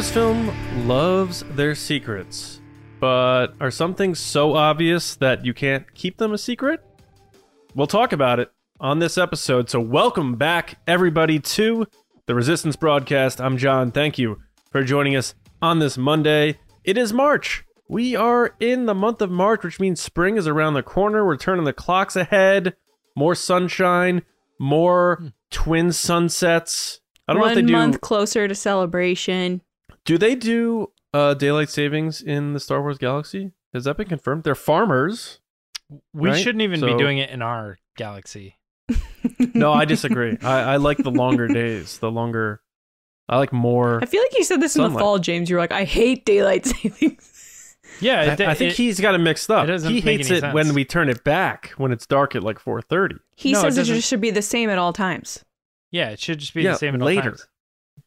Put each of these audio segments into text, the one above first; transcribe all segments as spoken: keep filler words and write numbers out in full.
Lucasfilm loves their secrets, but are some things so obvious that you can't keep them a secret? We'll talk about it on this episode, so welcome back, everybody, to the Resistance Broadcast. I'm John. Thank you for joining us on this Monday. It is March. We are in the month of March, which means spring is around the corner. We're turning the clocks ahead. More sunshine, more twin sunsets. I don't know if they do. One month closer to celebration. Do they do uh, daylight savings in the Star Wars galaxy? Has that been confirmed? They're farmers. We right? shouldn't even so... be doing it in our galaxy. No, I disagree. I, I like the longer days, the longer. I like more. I feel like you said this sunlight. In the fall, James. You were like, I hate daylight savings. Yeah. It, I, I think it, he's got it mixed up. It he hates it sense. When we turn it back, when it's dark at like four thirty. He no, says it, it just should be the same at all times. Yeah, it should just be yeah, the same at later. All times.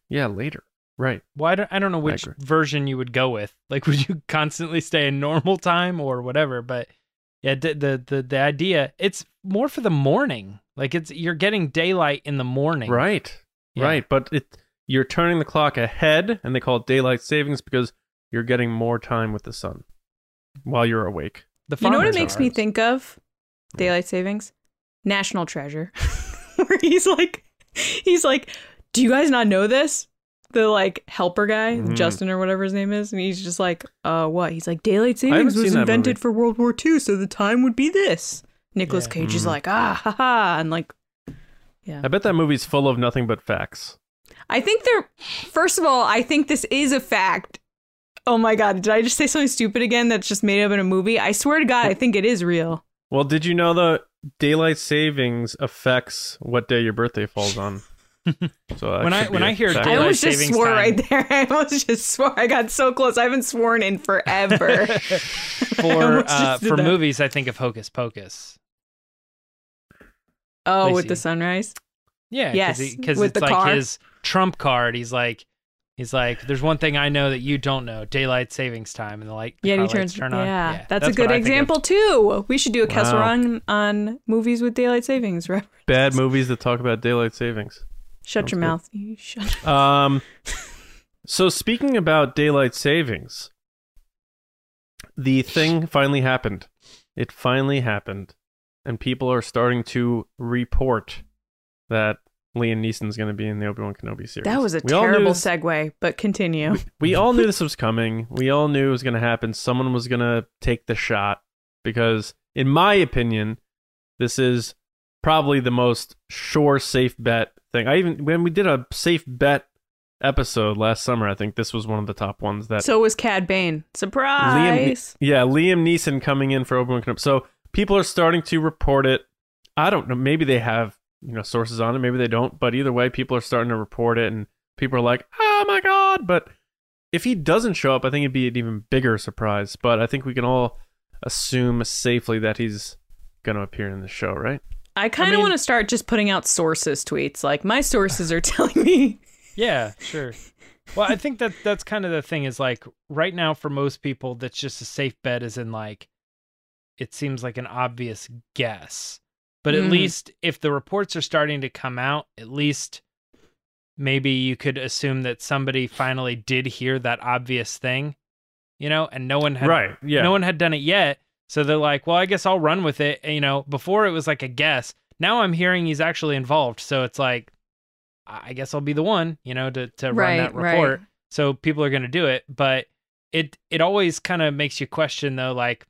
Yeah, later. Right. Well, I don't, I don't know which version you would go with. Like, would you constantly stay in normal time or whatever? But yeah, the, the, the, the idea, it's more for the morning. Like, it's you're getting daylight in the morning. Right. Yeah. Right. But it... You're turning the clock ahead, and they call it daylight savings because you're getting more time with the sun while you're awake. The you know what it makes me think of? Daylight savings? National Treasure. Where he's like, he's like, do you guys not know this? The, like, helper guy, mm-hmm. Justin or whatever his name is, and he's just like, uh, what? He's like, daylight savings was invented for World War Two, so the time would be this. Nicolas yeah. Cage mm-hmm. is like, ah, ha, ha, and like, yeah. I bet that movie's full of nothing but facts. I think they're, first of all, I think this is a fact. Oh my God, did I just say something stupid again that's just made up in a movie? I swear to God, I think it is real. Well, did you know that daylight savings affects what day your birthday falls on? So when I when I hear daylight savings time. I almost just swore time. Right there. I almost just swore. I got so close. I haven't sworn in forever. For uh, for that. Movies, I think of Hocus Pocus. Oh, Lacey. With the sunrise? Yeah, yes, because it's like car. His trump card. He's like, he's like, there's one thing I know that you don't know: daylight savings time. And the light, yeah, he turns turn on. Yeah, yeah that's, that's a good example too. We should do a wow. Kessel Run on movies with daylight savings. References. Bad movies that talk about daylight savings. Shut Sounds your cool. mouth. You shut. Um. So speaking about daylight savings, the thing finally happened. It finally happened, and people are starting to report that Liam Neeson's going to be in the Obi-Wan Kenobi series. That was a we terrible this, segue, but continue. We, we all knew this was coming. We all knew it was going to happen. Someone was going to take the shot because, in my opinion, this is probably the most sure safe bet thing. I even when we did a safe bet episode last summer, I think this was one of the top ones. That so was Cad Bane. Surprise! Liam, yeah, Liam Neeson coming in for Obi-Wan Kenobi. So people are starting to report it. I don't know. Maybe they have. You know, sources on it. Maybe they don't, but either way, people are starting to report it, and people are like, "Oh my God!" But if he doesn't show up, I think it'd be an even bigger surprise. But I think we can all assume safely that he's going to appear in the show, right? I kind of I mean, want to start just putting out sources tweets, like my sources are telling me. Yeah, sure. Well, I think that that's kind of the thing is like right now for most people, that's just a safe bet, as in like it seems like an obvious guess. But at mm. least if the reports are starting to come out, at least maybe you could assume that somebody finally did hear that obvious thing, you know, and no one had, right, yeah. no one had done it yet. So they're like, well, I guess I'll run with it. And, you know, before it was like a guess. Now I'm hearing he's actually involved. So it's like, I guess I'll be the one, you know, to, to right, run that report. Right. So people are going to do it. But it, it always kind of makes you question, though, like,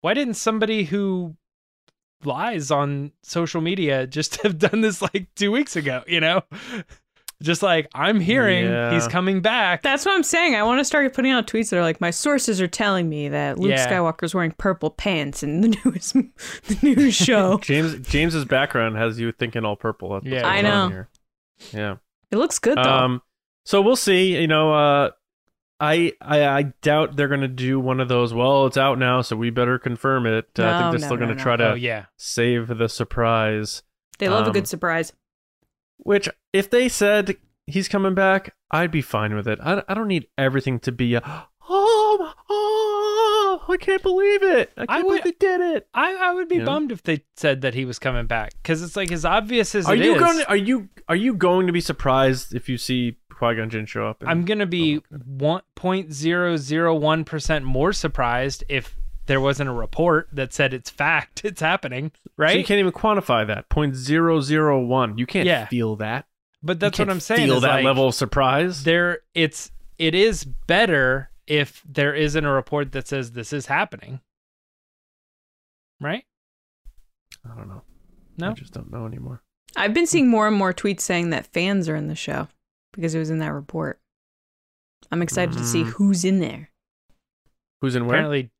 why didn't somebody who lies on social media just have done this like two weeks ago, you know, just like I'm hearing yeah. he's coming back. That's what I'm saying. I want to start putting out tweets that are like, my sources are telling me that Luke yeah. Skywalker's wearing purple pants in the newest the new show. James James's background has you thinking all purple. That's yeah, I know. Here. Yeah, it looks good though. Um, so we'll see. You know, uh, I, I I doubt they're going to do one of those, well, it's out now, so we better confirm it. No, I think they're no, still going to no, no. try to oh, yeah. save the surprise. They love um, a good surprise. Which, if they said he's coming back, I'd be fine with it. I, I don't need everything to be a, oh, oh, I can't believe it. I can't I would, believe they did it. I, I would be you bummed know? If they said that he was coming back, because it's like as obvious as are it you is. Going to, are, you, are you going to be surprised if you see Qui-Gon Jinn show up. And, I'm going to be zero point zero zero one percent more surprised if there wasn't a report that said it's fact, it's happening, right? So you can't even quantify that, zero point zero zero one. You can't yeah. feel that. But that's what I'm saying. Feel that like, level of surprise. There, it's it is better if there isn't a report that says this is happening, right? I don't know. No, I just don't know anymore. I've been seeing more and more tweets saying that fans are in the show because it was in that report. I'm excited mm. to see who's in there. Who's in where? Apparently,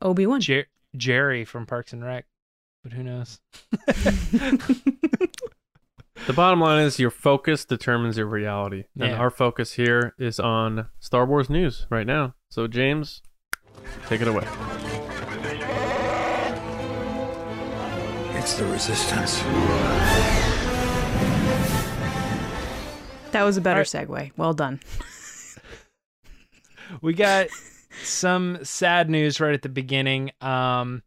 Obi-Wan. Jer Jerry from Parks and Rec, but who knows? The bottom line is your focus determines your reality. Yeah. And our focus here is on Star Wars news right now. So James, take it away. It's the Resistance. That was a better segue. Well done. We got some sad news right at the beginning. Um,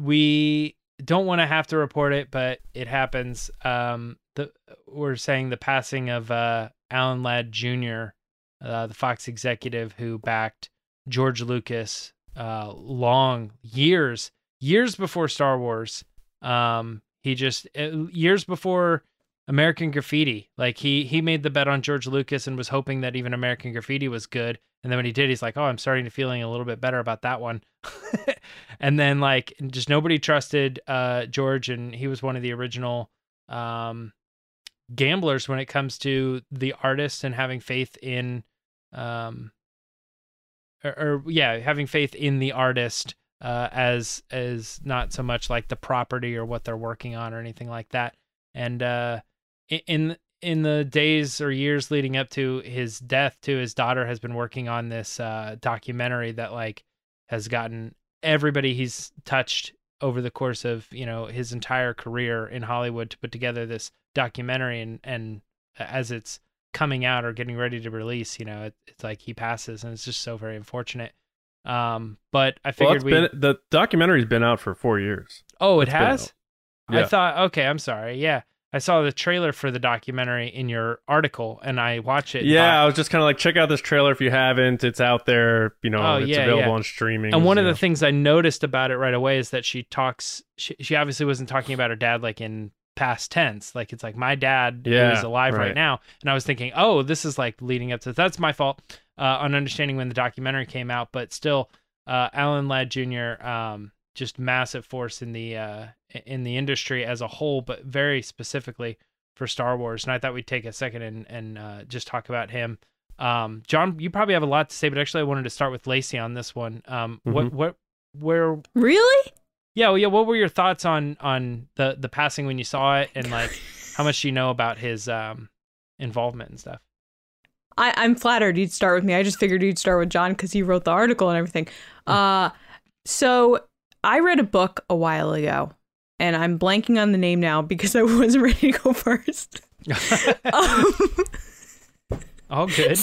we... don't want to have to report it, but it happens. Um, the, we're saying the passing of uh, Alan Ladd Junior, uh, the Fox executive who backed George Lucas uh, long years, years before Star Wars. Um, he just years before American Graffiti. Like he he made the bet on George Lucas and was hoping that even American Graffiti was good. And then when he did, he's like, oh, I'm starting to feeling a little bit better about that one. And then like just nobody trusted uh, George. And he was one of the original um, gamblers when it comes to the artists and having faith in um, or, or yeah, having faith in the artist uh, as as not so much like the property or what they're working on or anything like that. And uh, in in the days or years leading up to his death too, his daughter has been working on this uh, documentary that like has gotten everybody he's touched over the course of, you know, his entire career in Hollywood to put together this documentary. And, and as it's coming out or getting ready to release, you know, it, it's like he passes and it's just so very unfortunate. Um, but I figured well, we... Been, the documentary's been out for four years. Oh, it it's has? Yeah. I thought, okay, I'm sorry. Yeah. I saw the trailer for the documentary in your article and I watched it. Yeah, I was just kind of like, check out this trailer if you haven't. It's out there, you know, oh, it's yeah, available yeah. on streaming. And one of know. the things I noticed about it right away is that she talks, she, she obviously wasn't talking about her dad like in past tense. Like it's like my dad yeah, is alive right. right now. And I was thinking, oh, this is like leading up to, that's my fault uh, on understanding when the documentary came out. But still, uh, Alan Ladd Junior, um, just massive force in the uh, in the industry as a whole, but very specifically for Star Wars. And I thought we'd take a second and, and uh, just talk about him. Um, John, you probably have a lot to say, but actually I wanted to start with Lacey on this one. Um, mm-hmm. What, what, where? Really? Yeah, well, yeah. What were your thoughts on on the the passing when you saw it, and like how much you know about his um, involvement and stuff? I, I'm flattered you'd start with me. I just figured you'd start with John because he wrote the article and everything. Uh, so. I read a book a while ago, and I'm blanking on the name now because I wasn't ready to go first. um, All good.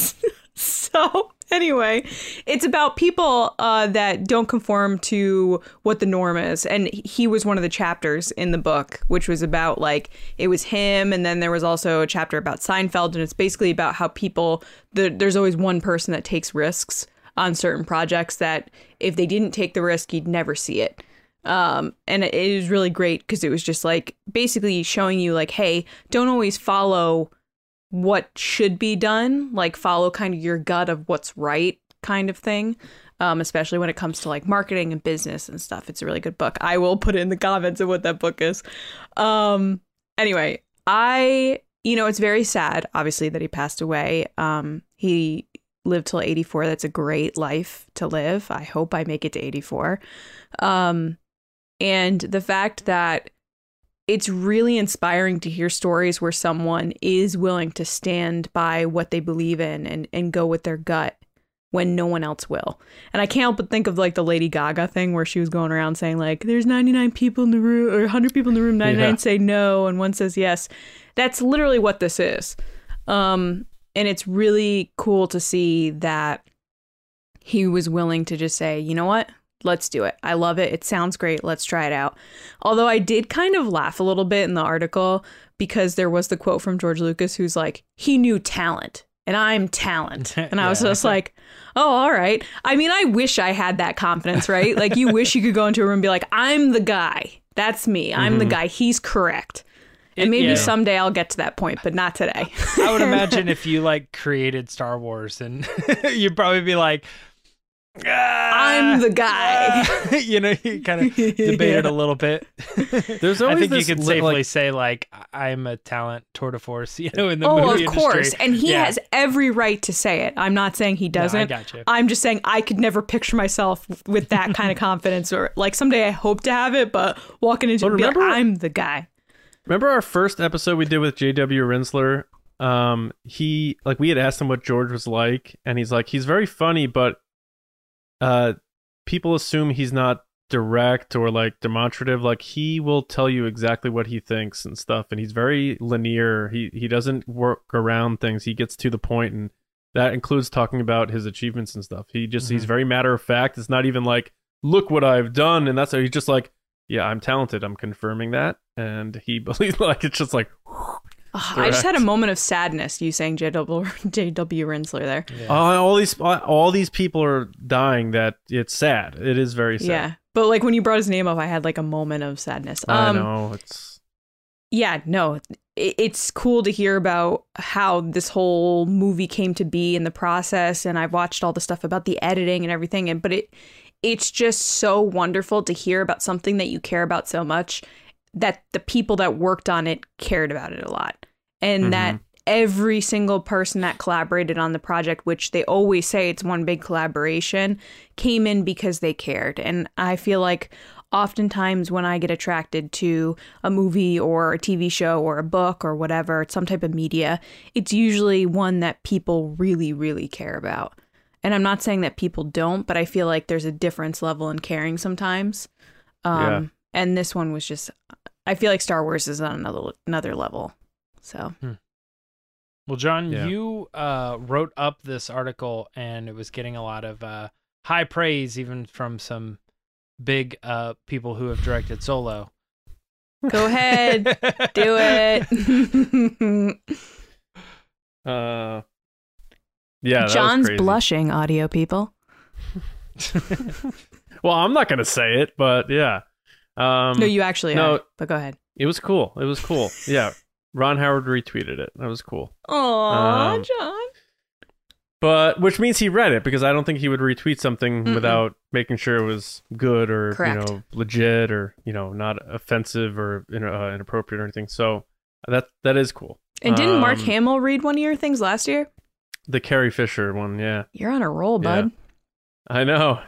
So anyway, it's about people uh, that don't conform to what the norm is. And he was one of the chapters in the book, which was about like, it was him. And then there was also a chapter about Seinfeld. And it's basically about how people, the, there's always one person that takes risks on certain projects that if they didn't take the risk, you'd never see it. Um, and it is really great because it was just like basically showing you like, hey, don't always follow what should be done, like follow kind of your gut of what's right kind of thing, um, especially when it comes to like marketing and business and stuff. It's a really good book. I will put it in the comments of what that book is. Um, anyway, I, you know, it's very sad, obviously, that he passed away. Um, he... Live till eighty-four. That's a great life to live. I hope I make it to eighty-four. Um, and the fact that it's really inspiring to hear stories where someone is willing to stand by what they believe in and, and go with their gut when no one else will. And I can't help but think of like the Lady Gaga thing where she was going around saying like, there's ninety-nine people in the room or one hundred people in the room, ninety-nine yeah. say no and one says yes. That's literally what this is. Um, And it's really cool to see that he was willing to just say, you know what, let's do it. I love it. It sounds great. Let's try it out. Although I did kind of laugh a little bit in the article because there was the quote from George Lucas who's like, he knew talent and I'm talent. And I was yeah. just like, oh, all right. I mean, I wish I had that confidence, right? Like you wish you could go into a room and be like, I'm the guy. That's me. I'm mm-hmm. the guy. He's correct. And maybe yeah. someday I'll get to that point, but not today. I would imagine if you like created Star Wars and you'd probably be like, ah, I'm the guy. Ah. You know, you kind of debated yeah. a little bit. There's always I think you could safely like, say like, I'm a talent tour de force, you know, in the oh, movie industry. Oh, of course. And he yeah. has every right to say it. I'm not saying he doesn't. No, I gotcha. I'm just saying I could never picture myself with that kind of confidence, or like someday I hope to have it, but walking into well, it remember, be like, I'm the guy. Remember our first episode we did with J W Rinzler? Um, he like we had asked him what George was like, and he's like, he's very funny, but Uh, people assume he's not direct or like demonstrative. Like he will tell you exactly what he thinks and stuff. And he's very linear. He he doesn't work around things. He gets to the point, and that includes talking about his achievements and stuff. He just mm-hmm. he's very matter of fact. It's not even like, look what I've done, and that's how he's just like, yeah, I'm talented. I'm confirming that, and he believes like it's just like. Whoosh. Oh, I just had a moment of sadness you saying J W Rinzler there. Yeah. Uh, all these all these people are dying. That it's sad. It is very sad. Yeah, but like when you brought his name up, I had like a moment of sadness. Um, I know it's. Yeah, no, it, it's cool to hear about how this whole movie came to be in the process, and I've watched all the stuff about the editing and everything, and but it it's just so wonderful to hear about something that you care about so much, that the people that worked on it cared about it a lot. And mm-hmm. that every single person that collaborated on the project, which they always say it's one big collaboration, came in because they cared. And I feel like oftentimes when I get attracted to a movie or a T V show or a book or whatever, some type of media, it's usually one that people really, really care about. And I'm not saying that people don't, but I feel like there's a difference level in caring sometimes. Um, yeah. And this one was just, I feel like Star Wars is on another another level. So, hmm. well, John, yeah. you uh, wrote up this article, and it was getting a lot of uh, high praise, even from some big uh, people who have directed Solo. Go ahead, do it. uh, yeah, John's blushing, audio people. Well, I'm not gonna say it, but yeah. Um, no, you actually no, are, but go ahead. It was cool. It was cool. Yeah. Ron Howard retweeted it. That was cool. Aw, um, John. But, which means he read it, because I don't think he would retweet something Mm-mm. without making sure it was good or, Correct. you know, legit or, you know, not offensive or uh, inappropriate or anything. So that that is cool. And didn't um, Mark Hamill read one of your things last year? The Carrie Fisher one, yeah. You're on a roll, bud. Yeah. I know.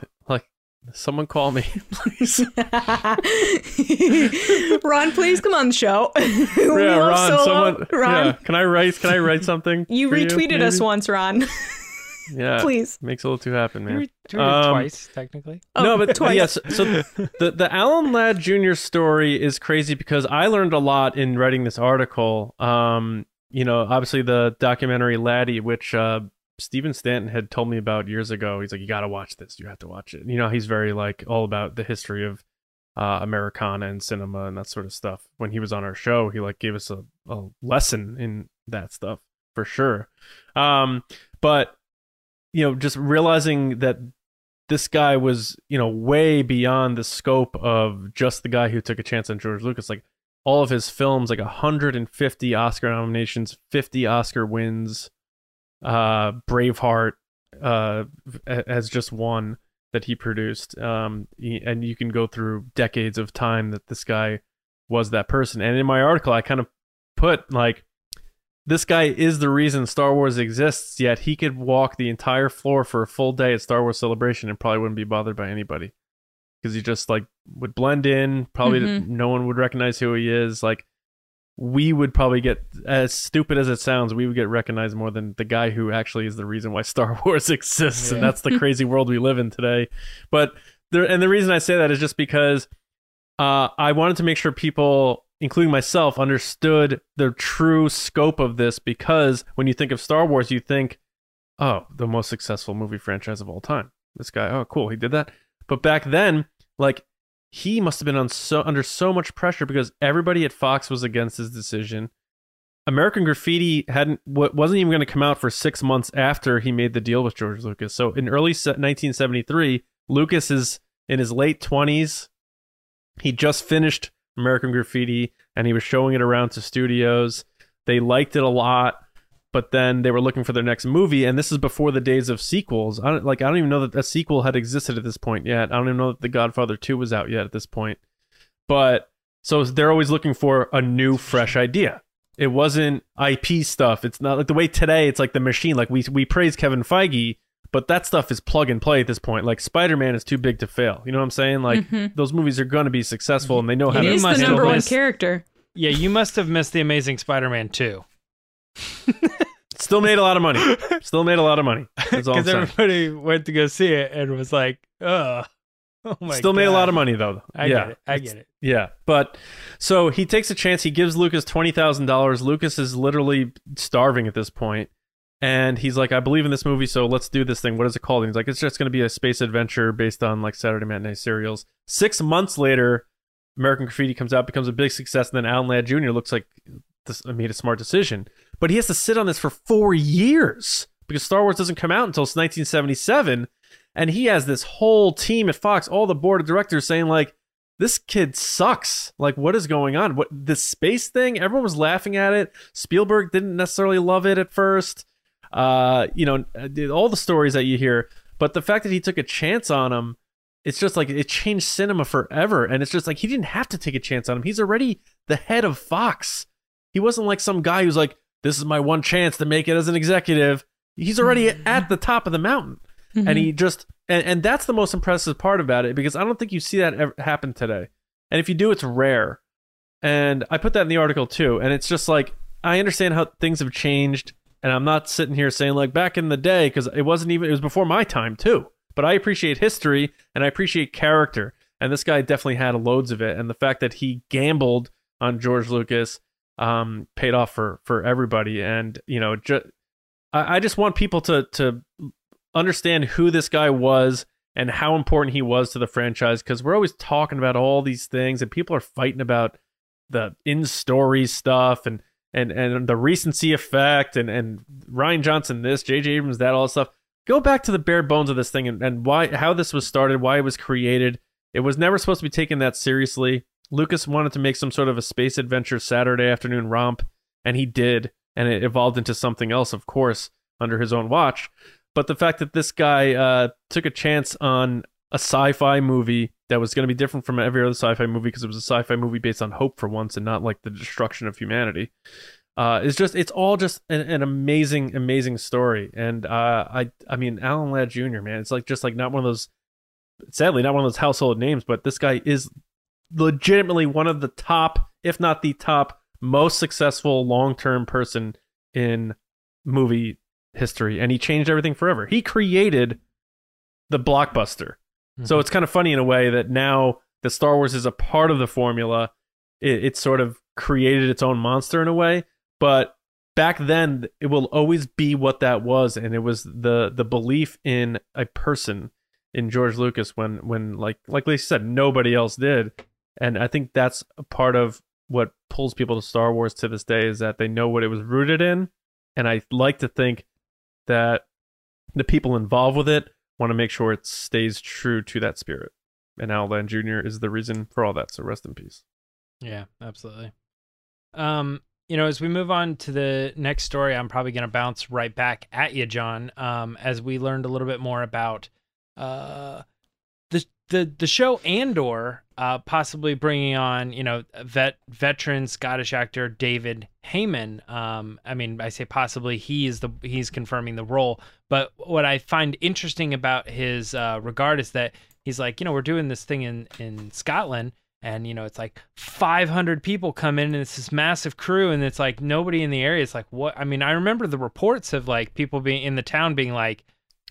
Someone call me, please. Ron, please come on the show. Yeah, Ron, Solo. someone. Ron, yeah. can I write? Can I write something? You retweeted you, us once, Ron. Yeah, please. Makes a little too happen, man. You retweeted um, twice, technically. Oh, no, but twice. Yes. Yeah, so so the the Alan Ladd Junior story is crazy because I learned a lot in writing this article. Um, you know, obviously the documentary Laddie, which. Uh, Steven Stanton had told me about years ago. He's like, you got to watch this. You have to watch it. You know, he's very like all about the history of uh, Americana and cinema and that sort of stuff. When he was on our show, he like gave us a, a lesson in that stuff for sure. Um, but, you know, just realizing that this guy was, you know, way beyond the scope of just the guy who took a chance on George Lucas. Like all of his films, like one hundred fifty Oscar nominations, fifty Oscar wins. Uh, Braveheart uh, as just one that he produced, um, he, and you can go through decades of time that this guy was that person. And in my article, I kind of put like, this guy is the reason Star Wars exists. Yet he could walk the entire floor for a full day at Star Wars Celebration and probably wouldn't be bothered by anybody because he just like would blend in. Probably mm-hmm. no one would recognize who he is. Like. We would probably get, as stupid as it sounds, we would get recognized more than the guy who actually is the reason why Star Wars exists. Yeah. And that's the crazy world we live in today. But there, and the reason I say that is just because uh, I wanted to make sure people, including myself, understood the true scope of this, because when you think of Star Wars, you think, oh, the most successful movie franchise of all time. This guy, oh, cool, he did that. But back then, like, he must have been on so under so much pressure because everybody at Fox was against his decision. American Graffiti hadn't wasn't even going to come out for six months after he made the deal with George Lucas. So in early nineteen seventy-three, Lucas is in his late twenties. He just finished American Graffiti and he was showing it around to studios. They liked it a lot, but then they were looking for their next movie, and this is before the days of sequels. I don't like I don't even know that a sequel had existed at this point yet. I don't even know that The Godfather two was out yet at this point. But so they're always looking for a new, fresh idea. It wasn't I P stuff. It's not like the way today it's like the machine. Like we we praise Kevin Feige, but that stuff is plug and play at this point. Like Spider-Man is too big to fail. You know what I'm saying? Like mm-hmm. those movies are going to be successful, and they know how it to. It is the number one character. Yeah, you must have missed The Amazing Spider-Man two. Still made a lot of money. Still made a lot of money. Because everybody went to go see it and was like, "Ugh, oh my." Still God. Made a lot of money though. I yeah. get it. I get it. Yeah, but so he takes a chance. He gives Lucas twenty thousand dollars. Lucas is literally starving at this point, and he's like, "I believe in this movie, so let's do this thing." What is it called? And he's like, "It's just going to be a space adventure based on like Saturday matinee serials." Six months later, American Graffiti comes out, becomes a big success, and then Alan Ladd Junior looks like this made a smart decision. But he has to sit on this for four years because Star Wars doesn't come out until it's nineteen seventy-seven, and he has this whole team at Fox, all the board of directors, saying like, "This kid sucks. Like, what is going on? What this space thing? Everyone was laughing at it. Spielberg didn't necessarily love it at first. Uh, you know, all the stories that you hear. But the fact that he took a chance on him." It's just like it changed cinema forever. And it's just like he didn't have to take a chance on him. He's already the head of Fox. He wasn't like some guy who's like, this is my one chance to make it as an executive. He's already at the top of the mountain. Mm-hmm. And he just, and, and that's the most impressive part about it, because I don't think you see that ever happen today. And if you do, it's rare. And I put that in the article too. And it's just like, I understand how things have changed. And I'm not sitting here saying like back in the day, because it wasn't even, it was before my time too. But I appreciate history and I appreciate character. And this guy definitely had loads of it. And the fact that he gambled on George Lucas um, paid off for, for everybody. And, you know, ju- I, I just want people to, to understand who this guy was and how important he was to the franchise, because we're always talking about all these things and people are fighting about the in-story stuff and, and, and the recency effect and, and Rian Johnson this, J J. Abrams that, all that stuff. Go back to the bare bones of this thing and, and why how this was started, why it was created. It was never supposed to be taken that seriously. Lucas wanted to make some sort of a space adventure Saturday afternoon romp, and he did. And it evolved into something else, of course, under his own watch. But the fact that this guy uh, took a chance on a sci-fi movie that was going to be different from every other sci-fi movie, because it was a sci-fi movie based on hope for once and not like the destruction of humanity. Uh, it's just, it's all just an, an amazing, amazing story. And uh, I, I mean, Alan Ladd Junior, man, it's like just like not one of those, sadly, not one of those household names, but this guy is legitimately one of the top, if not the top, most successful long-term person in movie history. And he changed everything forever. He created the blockbuster. Mm-hmm. So it's kind of funny in a way that now that Star Wars is a part of the formula, it, it's sort of created its own monster in a way. But back then, it will always be what that was, and it was the the belief in a person, in George Lucas, when when like like they said, nobody else did. And I think that's a part of what pulls people to Star Wars to this day, is that they know what it was rooted in. And I like to think that the people involved with it want to make sure it stays true to that spirit. And Alan Ladd Junior is the reason for all that. So rest in peace. Yeah, absolutely. Um. You know, as we move on to the next story, I'm probably going to bounce right back at you, John, um, as we learned a little bit more about uh, the, the the show Andor, uh, possibly bringing on, you know, vet veteran Scottish actor David Heyman. Um, I mean, I say possibly, he is the he's confirming the role. But what I find interesting about his uh, regard is that he's like, you know, we're doing this thing in, in Scotland. And, you know, it's like five hundred people come in and it's this massive crew, and it's like nobody in the area. It's like, what? I mean, I remember the reports of like people being in the town being like,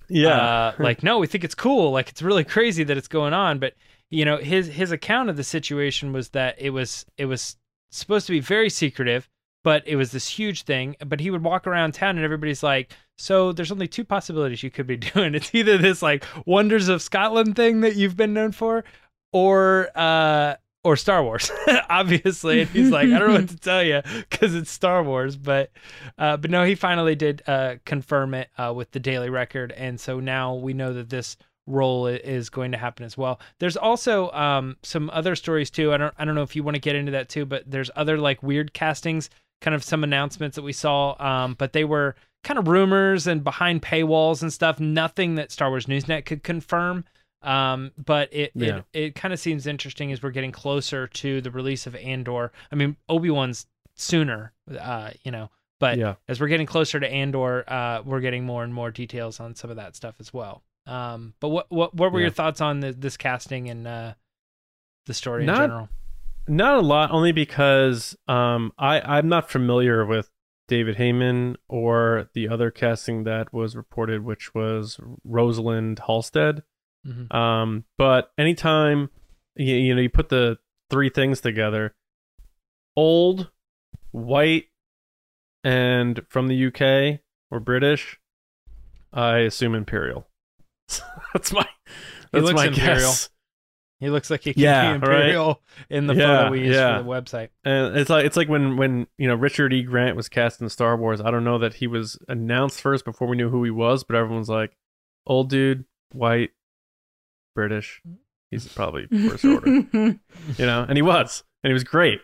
yeah, uh, like, no, we think it's cool. Like, it's really crazy that it's going on. But, you know, his his account of the situation was that it was it was supposed to be very secretive, but it was this huge thing. But he would walk around town and everybody's like, So there's only two possibilities you could be doing. It's either this like Wonders of Scotland thing that you've been known for, or uh, or Star Wars, obviously. And he's like, I don't know what to tell you because it's Star Wars. But uh, but no, he finally did uh, confirm it uh, with the Daily Record. And so now we know that this role is going to happen as well. There's also um, some other stories too. I don't I don't know if you want to get into that too, but there's other like weird castings, kind of some announcements that we saw, um, but they were kind of rumors and behind paywalls and stuff. Nothing that Star Wars Newsnet could confirm. Um, but it, yeah. it, it kind of seems interesting as we're getting closer to the release of Andor. I mean, Obi-Wan's sooner, uh, you know, but yeah. as we're getting closer to Andor, uh, we're getting more and more details on some of that stuff as well. Um, but what, what, what were yeah. your thoughts on the, this casting and, uh, the story not, in general? Not a lot, only because, um, I, I'm not familiar with David Heyman or the other casting that was reported, which was Rosalind Halstead. Mm-hmm. Um, but anytime you, you know, you put the three things together, old, white, and from the U K or British, I assume Imperial. that's my that's he looks my imperial. guess. He looks like he can yeah, be Imperial right? in the yeah, photo we use yeah. for the website. And it's like it's like when when you know Richard E. Grant was cast in Star Wars. I don't know that he was announced first before we knew who he was, but everyone's like, old dude, white, British. He's probably first order, you know. And he was, and he was great.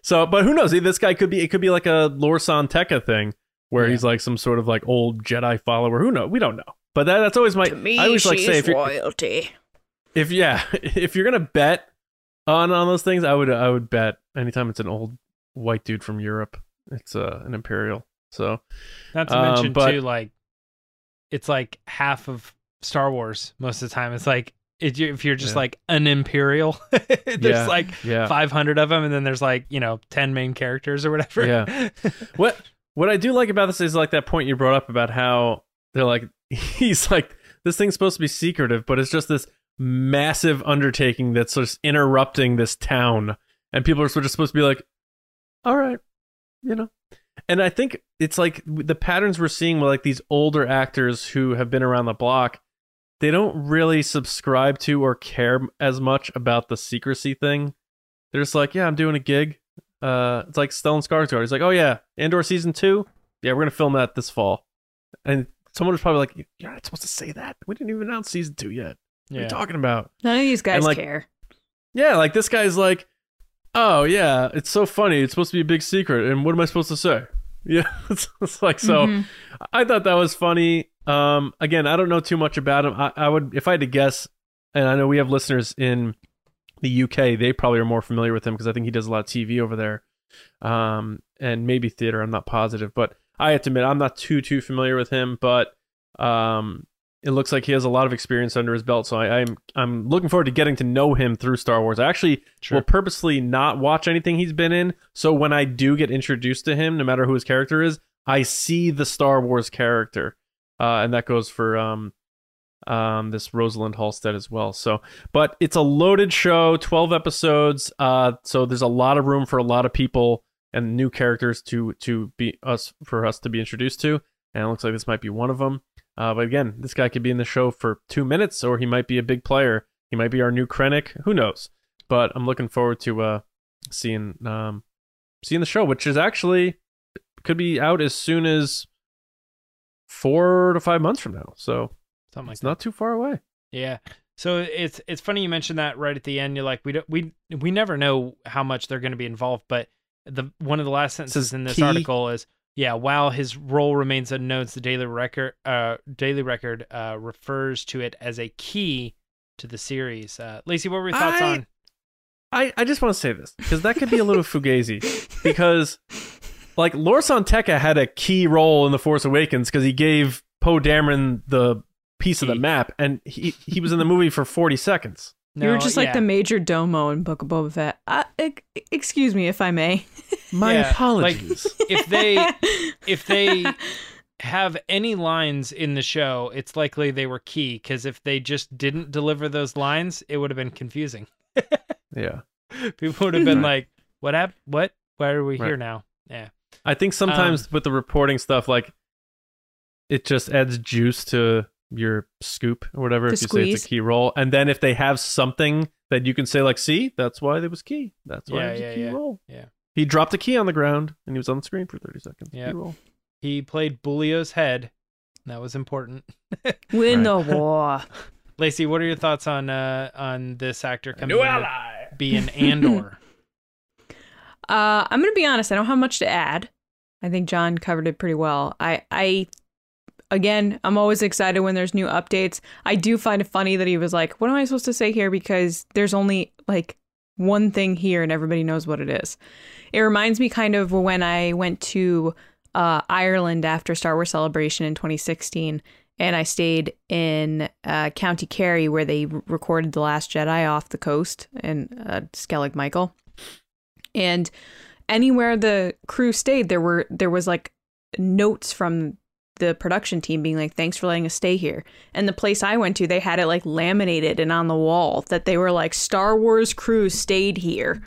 So, but who knows? This guy could be. It could be like a Lor San Tekka thing, where yeah. he's like some sort of like old Jedi follower. Who knows? We don't know. But that, that's always my. To me, I always like say if you're, royalty. If yeah, if you're gonna bet on on those things, I would I would bet anytime it's an old white dude from Europe, it's uh, an Imperial. So not to um, mention but, too, like it's like half of Star Wars most of the time. It's like if you're, if you're just yeah. like an Imperial, there's yeah, like yeah. five hundred of them, and then there's like you know ten main characters or whatever. Yeah. what what I do like about this is like that point you brought up about how they're like. He's like, this thing's supposed to be secretive, but it's just this massive undertaking that's just interrupting this town. And people are just supposed to be like, all right, you know. And I think it's like the patterns we're seeing with like these older actors who have been around the block, they don't really subscribe to or care as much about the secrecy thing. They're just like, yeah, I'm doing a gig. Uh, it's like Stellan Skarsgård. He's like, oh, yeah, Andor season two. Yeah, we're going to film that this fall. And someone was probably like, "You're not supposed to say that. We didn't even announce season two yet. What yeah. are you talking about?" None of these guys like, care. Yeah, like this guy's like, "Oh yeah, it's so funny. It's supposed to be a big secret, and what am I supposed to say?" Yeah, it's, it's like so. Mm-hmm. I thought that was funny. Um, again, I don't know too much about him. I, I would, if I had to guess, and I know we have listeners in the U K. They probably are more familiar with him because I think he does a lot of T V over there, um, and maybe theater. I'm not positive, but. I have to admit, I'm not too, too familiar with him, but um, it looks like he has a lot of experience under his belt. So I, I'm I'm looking forward to getting to know him through Star Wars. I actually sure. will purposely not watch anything he's been in. So when I do get introduced to him, no matter who his character is, I see the Star Wars character. Uh, and that goes for um, um, this Rosalind Halstead as well. So, but it's a loaded show, twelve episodes. Uh, so there's a lot of room for a lot of people. And new characters to to be us for us to be introduced to, and it looks like this might be one of them. Uh, but again, this guy could be in the show for two minutes, or he might be a big player. He might be our new Krennic. Who knows? But I'm looking forward to uh, seeing um, seeing the show, which is actually could be out as soon as four to five months from now. So something like it's that. Not too far away. Yeah. So it's it's funny you mentioned that right at the end. You're like we don't, we we never know how much they're going to be involved, but. The one of the last sentences in this key. article is, yeah, while his role remains unknown, the Daily Record uh, Daily Record uh, refers to it as a key to the series. Uh, Lacey, what were your thoughts I, on? I, I just want to say this, because that could be a little fugazi, because like Lor San Tekka had a key role in The Force Awakens because he gave Poe Dameron the piece key. of the map, and he, he was in the movie for forty seconds. No, you were just like yeah. the major domo in Book of Boba Fett. Uh, excuse me, if I may. My yeah, apologies. Like, if they if they have any lines in the show, it's likely they were key. Because if they just didn't deliver those lines, it would have been confusing. yeah, people would have been like, "What app? What? Why are we right. here now?" Yeah. I think sometimes um, with the reporting stuff, like it just adds juice to your scoop or whatever. If you say it's a key roll, and then if they have something that you can say like, "See, that's why it was key. That's why yeah, it was yeah, a key yeah. roll." Yeah. He dropped a key on the ground, and he was on the screen for thirty seconds. Yeah. Key roll. He played Bulio's head. That was important. Win the war. Lacey, what are your thoughts on uh, on this actor coming to be an Andor? Uh, I'm going to be honest. I don't have much to add. I think John covered it pretty well. I, I, again, I'm always excited when there's new updates. I do find it funny that he was like, what am I supposed to say here? Because there's only like one thing here and everybody knows what it is. It reminds me kind of when I went to uh, Ireland after Star Wars Celebration in twenty sixteen. And I stayed in uh, County Kerry where they recorded The Last Jedi off the coast and uh, Skellig Michael. And anywhere the crew stayed, there were there was like notes from the production team being like, thanks for letting us stay here. And the place I went to, they had it like laminated and on the wall that they were like, Star Wars crew stayed here.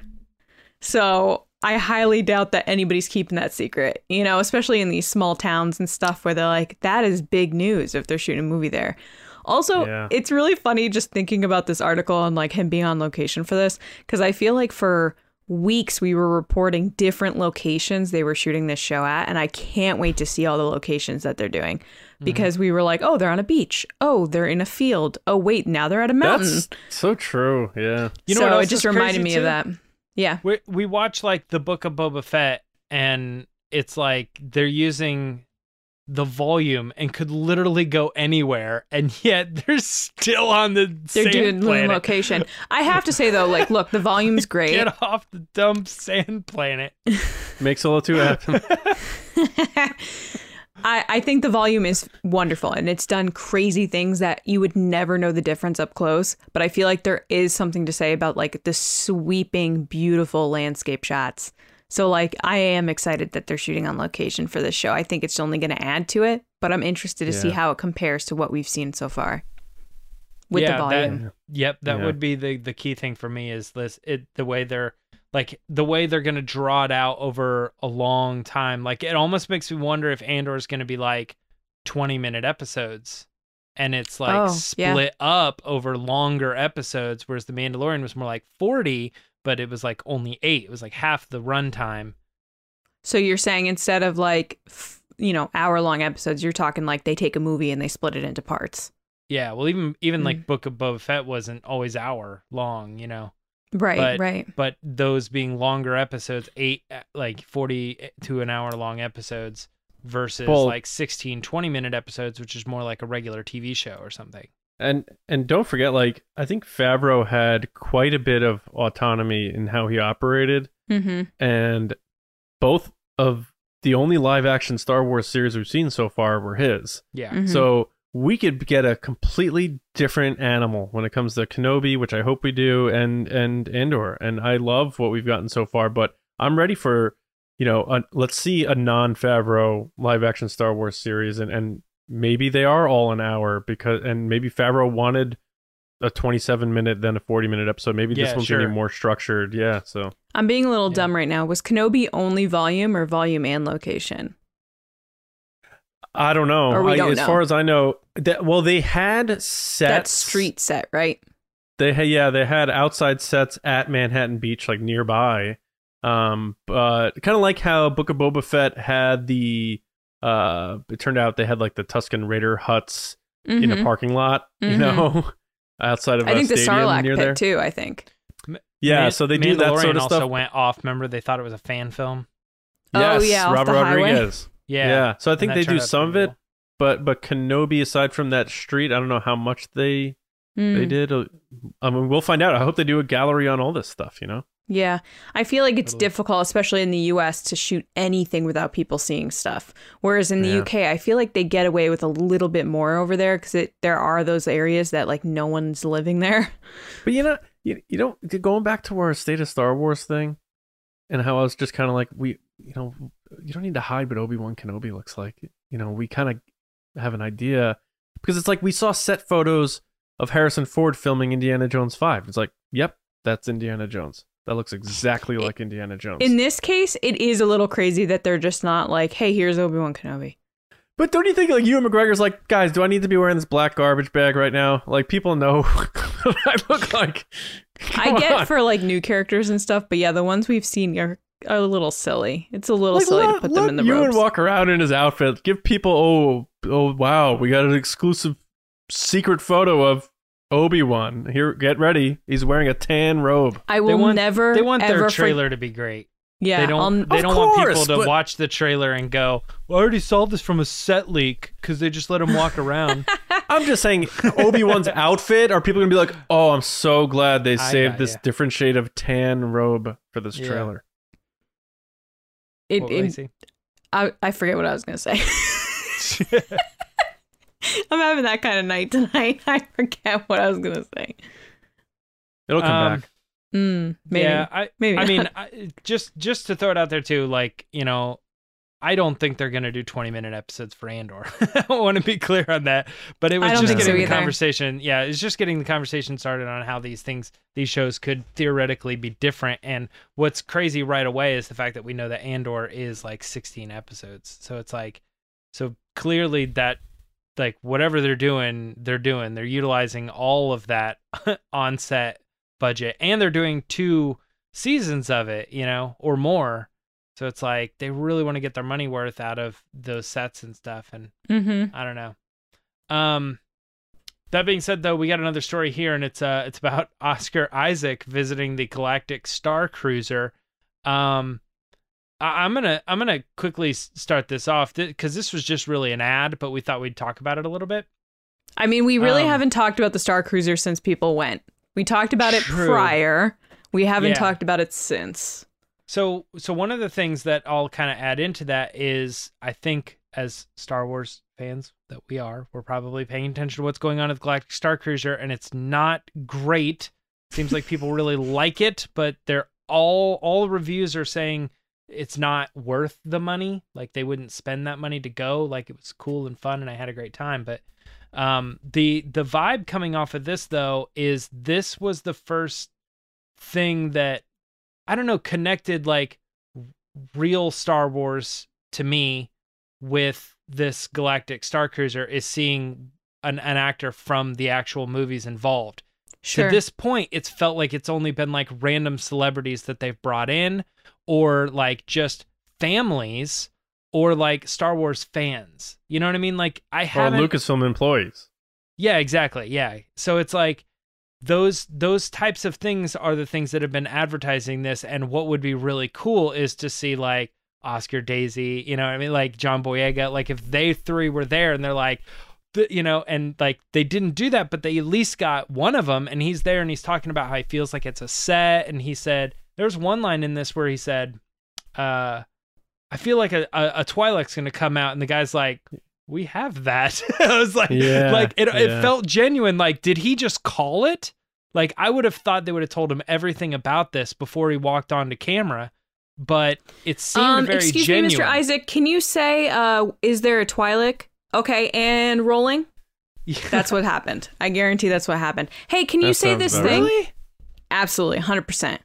So I highly doubt that anybody's keeping that secret, you know, especially in these small towns and stuff where they're like, that is big news if they're shooting a movie there. Also, yeah. It's really funny just thinking about this article and like him being on location for this, because I feel like for weeks we were reporting different locations they were shooting this show at, and I can't wait to see all the locations that they're doing, because mm-hmm. we were like, oh, they're on a beach, oh, they're in a field, oh wait, now they're at a mountain. That's so true. Yeah, you know, so what it just reminded me too? Of that. Yeah, we we watch like the Book of Boba Fett, and it's like they're using the volume and could literally go anywhere, and yet they're still on the they're same doing planet. Location. I have to say though, like, look, the volume's great. Get off the dumb sand planet. Makes Solo two happen. I I think the volume is wonderful, and it's done crazy things that you would never know the difference up close. But I feel like there is something to say about like the sweeping, beautiful landscape shots. So like I am excited that they're shooting on location for this show. I think it's only going to add to it, but I'm interested to yeah. see how it compares to what we've seen so far with yeah, the volume. That, yep, that yeah. would be the the key thing for me is this it the way they're Like, the way they're going to draw it out over a long time. Like, it almost makes me wonder if Andor is going to be, like, twenty-minute episodes. And it's, like, oh, split yeah. up over longer episodes, whereas The Mandalorian was more like forty, but it was, like, only eight. It was, like, half the runtime. So you're saying instead of, like, f- you know, hour-long episodes, you're talking, like, they take a movie and they split it into parts. Yeah, well, even, even mm-hmm. like, Book of Boba Fett wasn't always hour-long, you know? Right, but, right. But those being longer episodes, eight, like forty to an hour long episodes versus well, like sixteen, twenty minute episodes, which is more like a regular T V show or something. And and don't forget, like, I think Favreau had quite a bit of autonomy in how he operated. Mm-hmm. And both of the only live action Star Wars series we've seen so far were his. Yeah. Mm-hmm. So we could get a completely different animal when it comes to Kenobi, which I hope we do, and and Andor. And I love what we've gotten so far, but I'm ready for, you know, a, let's see a non-Favreau live-action Star Wars series, and, and maybe they are all an hour, because, and maybe Favreau wanted a twenty-seven minute, then a forty minute episode. Maybe yeah, this one's sure. going to be more structured. Yeah, so. I'm being a little yeah. dumb right now. Was Kenobi only volume or volume and location? I don't know. Or we don't I, as know. Far as I know, that, well, they had sets. That street set, right? They had, yeah, they had outside sets at Manhattan Beach, like nearby. Um, but kind of like how Book of Boba Fett had the. Uh, it turned out they had like the Tusken Raider huts mm-hmm. in a parking lot, mm-hmm. you know, outside of. I a think the Sarlacc near pit there. Too. I think. Yeah, Man- so they do that sort of stuff. Also went off. Remember, they thought it was a fan film. Yes, oh yeah, Robert Rodriguez. Highway. Yeah. yeah, so I think they do some of it, but but Kenobi, aside from that street, I don't know how much they mm. they did. I mean, we'll find out. I hope they do a gallery on all this stuff, you know? Yeah, I feel like it's difficult, especially in the U S, to shoot anything without people seeing stuff. Whereas in the yeah. U K, I feel like they get away with a little bit more over there, because there are those areas that, like, no one's living there. But, you know, you, you don't, going back to our State of Star Wars thing and how I was just kind of like, we, you know, you don't need to hide what Obi-Wan Kenobi looks like. You know, we kind of have an idea, because it's like we saw set photos of Harrison Ford filming Indiana Jones five. It's like, yep, that's Indiana Jones. That looks exactly like Indiana Jones. In this case, it is a little crazy that they're just not like, hey, here's Obi-Wan Kenobi. But don't you think, like, Ewan McGregor's like, guys, do I need to be wearing this black garbage bag right now? Like, people know what I look like. Come I get on. For, like, new characters and stuff, but yeah, the ones we've seen are, are a little silly. It's a little like, silly let, to put them in the robes. Let Ewan walk around in his outfit. Give people, oh, oh, wow, we got an exclusive secret photo of Obi-Wan. Here, get ready. He's wearing a tan robe. I will they want, never, They want their trailer for- to be great. Yeah, they don't. Um, they don't course, want people to but... watch the trailer and go, well, "I already saw this from a set leak," because they just let him walk around. I'm just saying, Obi-Wan's outfit. Are people gonna be like, "Oh, I'm so glad they I saved got, this yeah. different shade of tan robe for this yeah. trailer"? It. What it see? I I forget what I was gonna say. I'm having that kind of night tonight. I forget what I was gonna say. It'll come um, back. Mm, maybe. Yeah, I, maybe I mean, I, just just to throw it out there too, like, you know, I don't think they're gonna do twenty minute episodes for Andor. I want to be clear on that, but it was just getting so the either. conversation. Yeah, it's just getting the conversation started on how these things, these shows could theoretically be different. And what's crazy right away is the fact that we know that Andor is like sixteen episodes. So it's like, so clearly that, like, whatever they're doing, they're doing, they're utilizing all of that on set budget, and they're doing two seasons of it, you know, or more. So it's like they really want to get their money worth out of those sets and stuff. And mm-hmm. I don't know. Um, that being said, though, we got another story here, and it's uh, it's about Oscar Isaac visiting the Galactic Star Cruiser. Um, I- I'm gonna I'm gonna quickly start this off because th- this was just really an ad, but we thought we'd talk about it a little bit. I mean, we really um, haven't talked about the Star Cruiser since people went. We talked about it True. prior. We haven't yeah. talked about it since. So so one of the things that I'll kind of add into that is, I think as Star Wars fans that we are, we're probably paying attention to what's going on with Galactic Star Cruiser, and it's not great. Seems like people really like it, but they're all all reviews are saying it's not worth the money. Like, they wouldn't spend that money to go. Like, it was cool and fun and I had a great time, but Um, the, the vibe coming off of this, though, is this was the first thing that, I don't know, connected like real Star Wars to me with this Galactic Star Cruiser, is seeing an, an actor from the actual movies involved. Sure. To this point, it's felt like it's only been like random celebrities that they've brought in, or like just families, or like Star Wars fans. You know what I mean? Like, I haven't... Or Lucasfilm employees. Yeah, exactly. Yeah. So it's like those those types of things are the things that have been advertising this. And what would be really cool is to see like Oscar Daisy, you know what I mean? Like John Boyega, like if they three were there and they're like, th- you know, and like they didn't do that, but they at least got one of them, and he's there and he's talking about how he feels like it's a set. And he said, there's one line in this where he said, uh, I feel like a, a, a Twi'lek's going to come out, and the guy's like, we have that. I was like, yeah, like it, yeah. it felt genuine. Like, did he just call it? Like, I would have thought they would have told him everything about this before he walked on to camera, but it seemed um, very excuse genuine. Excuse me, Mister Isaac, can you say, uh, is there a Twi'lek? Okay, and rolling? Yeah. That's what happened. I guarantee that's what happened. Hey, can that you say this thing? Really? Absolutely, one hundred percent.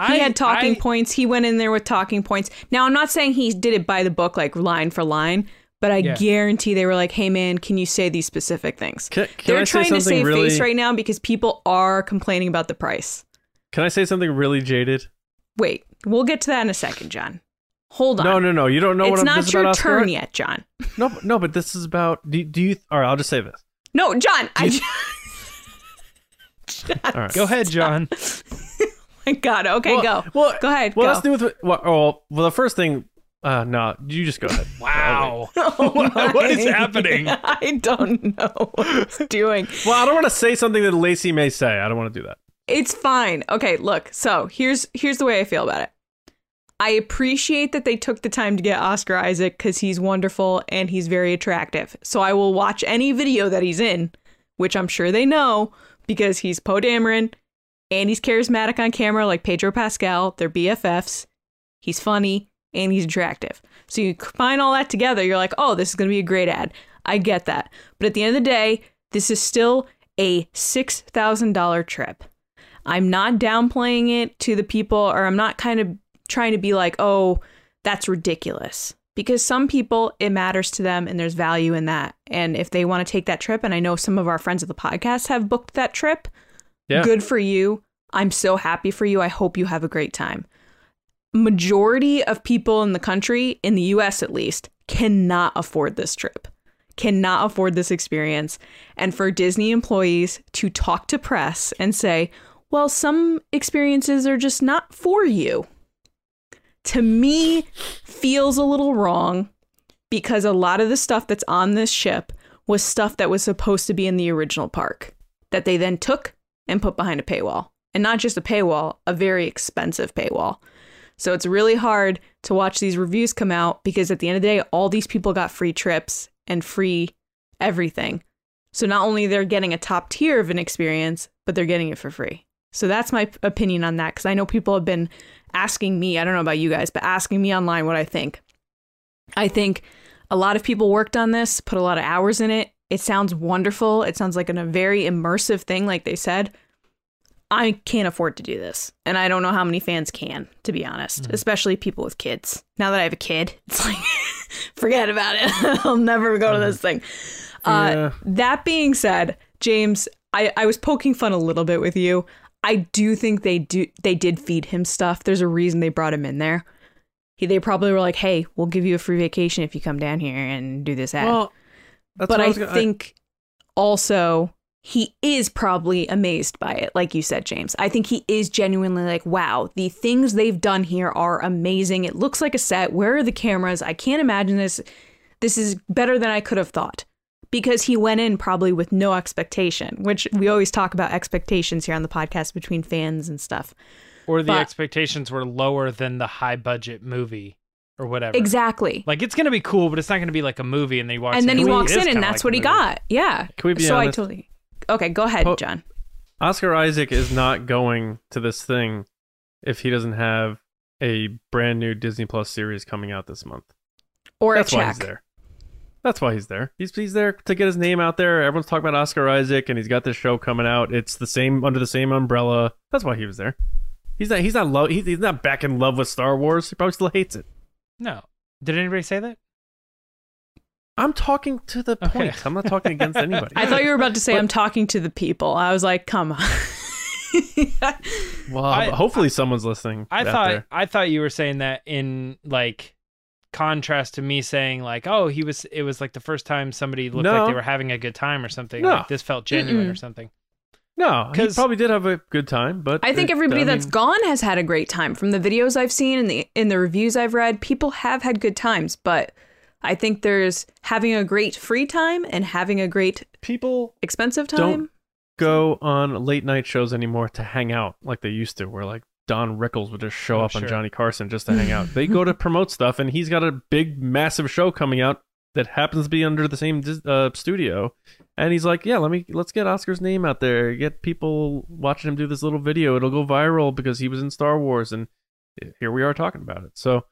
He I, had talking I, points. He went in there with talking points. Now, I'm not saying he did it by the book, like line for line, but I yeah. guarantee they were like, hey, man, can you say these specific things? Can, can They're I trying say to save really... face right now because people are complaining about the price. Can I say something really jaded? Wait, we'll get to that in a second, John. Hold on. No, no, no. You don't know it's what I'm talking about. It's not your turn Oscar. Yet, John. No, no, but this is about. Do, do you. All right, I'll just say this. No, John. Do I you... just... All right. Go ahead, John. God. Okay, well, go. Well, go ahead. Well, go. Let's do with. Well, oh, well, the first thing. Uh, no, you just go ahead. Wow. Oh what, what is happening? I don't know what it's doing. Well, I don't want to say something that Lacey may say. I don't want to do that. It's fine. Okay, look. So here's here's the way I feel about it. I appreciate that they took the time to get Oscar Isaac because he's wonderful and he's very attractive. So I will watch any video that he's in, which I'm sure they know because he's Poe Dameron. And he's charismatic on camera like Pedro Pascal. They're B F Fs. He's funny and he's attractive. So you combine all that together, you're like, oh, this is going to be a great ad. I get that. But at the end of the day, this is still a six thousand dollars trip. I'm not downplaying it to the people, or I'm not kind of trying to be like, oh, that's ridiculous. because some people, it matters to them and there's value in that. And if they want to take that trip, and I know some of our friends of the podcast have booked that trip, yeah. Good for you. I'm so happy for you. I hope you have a great time. Majority of people in the country, in the U S at least, cannot afford this trip, cannot afford this experience. And for Disney employees to talk to press and say, well, some experiences are just not for you, to me feels a little wrong, because a lot of the stuff that's on this ship was stuff that was supposed to be in the original park that they then took and put behind a paywall. And not just a paywall, a very expensive paywall. So it's really hard to watch these reviews come out, because at the end of the day, all these people got free trips and free everything. So not only they're getting a top tier of an experience, but they're getting it for free. So that's my opinion on that, because I know people have been asking me, I don't know about you guys, but asking me online what I think. I think a lot of people worked on this, put a lot of hours in it. It sounds wonderful. It sounds like a very immersive thing, like they said. I can't afford to do this. And I don't know how many fans can, to be honest, mm. especially people with kids. Now that I have a kid, it's like, forget about it. I'll never go to this thing. Yeah. Uh, that being said, James, I, I was poking fun a little bit with you. I do think they do. They did feed him stuff. There's a reason they brought him in there. He, they probably were like, hey, we'll give you a free vacation if you come down here and do this ad. Well, that's but I, I gonna, think I... also... he is probably amazed by it, like you said, James. I think he is genuinely like, wow, the things they've done here are amazing. It looks like a set. Where are the cameras? I can't imagine this. This is better than I could have thought. Because he went in probably with no expectation, which we always talk about expectations here on the podcast between fans and stuff. Or the but, expectations were lower than the high budget movie or whatever. Exactly. Like, it's going to be cool, but it's not going to be like a movie. And then he walks and in, then he walks in and that's like what he got. Yeah. Can we be so honest? I totally... Okay, go ahead, John. Oscar Isaac is not going to this thing if he doesn't have a brand new Disney Plus series coming out this month. Or a check. That's why he's there. That's why he's there. He's he's there to get his name out there. Everyone's talking about Oscar Isaac, and he's got this show coming out. It's the same under the same umbrella. That's why he was there. He's not. He's not. Lo- he's, he's not back in love with Star Wars. He probably still hates it. No. Did anybody say that? I'm talking to the point. Okay. I'm not talking against anybody. I thought you were about to say but, I'm talking to the people. I was like, come on. Well, I, hopefully I, someone's listening. I thought there. I thought you were saying that in like contrast to me saying like, oh, he was. It was like the first time somebody looked no. like they were having a good time or something. No. Like, this felt genuine Mm-mm. or something. No, he probably did have a good time, but I think it, everybody I mean, that's gone has had a great time. From the videos I've seen and the in the reviews I've read, people have had good times, but. I think there's having a great free time and having a great people expensive time. Don't go on late night shows anymore to hang out like they used to, where like Don Rickles would just show oh, up sure. on Johnny Carson just to hang out. They go to promote stuff, and he's got a big, massive show coming out that happens to be under the same uh, studio. And he's like, yeah, let me let's get Oscar's name out there. Get people watching him do this little video. It'll go viral because he was in Star Wars, and here we are talking about it. So.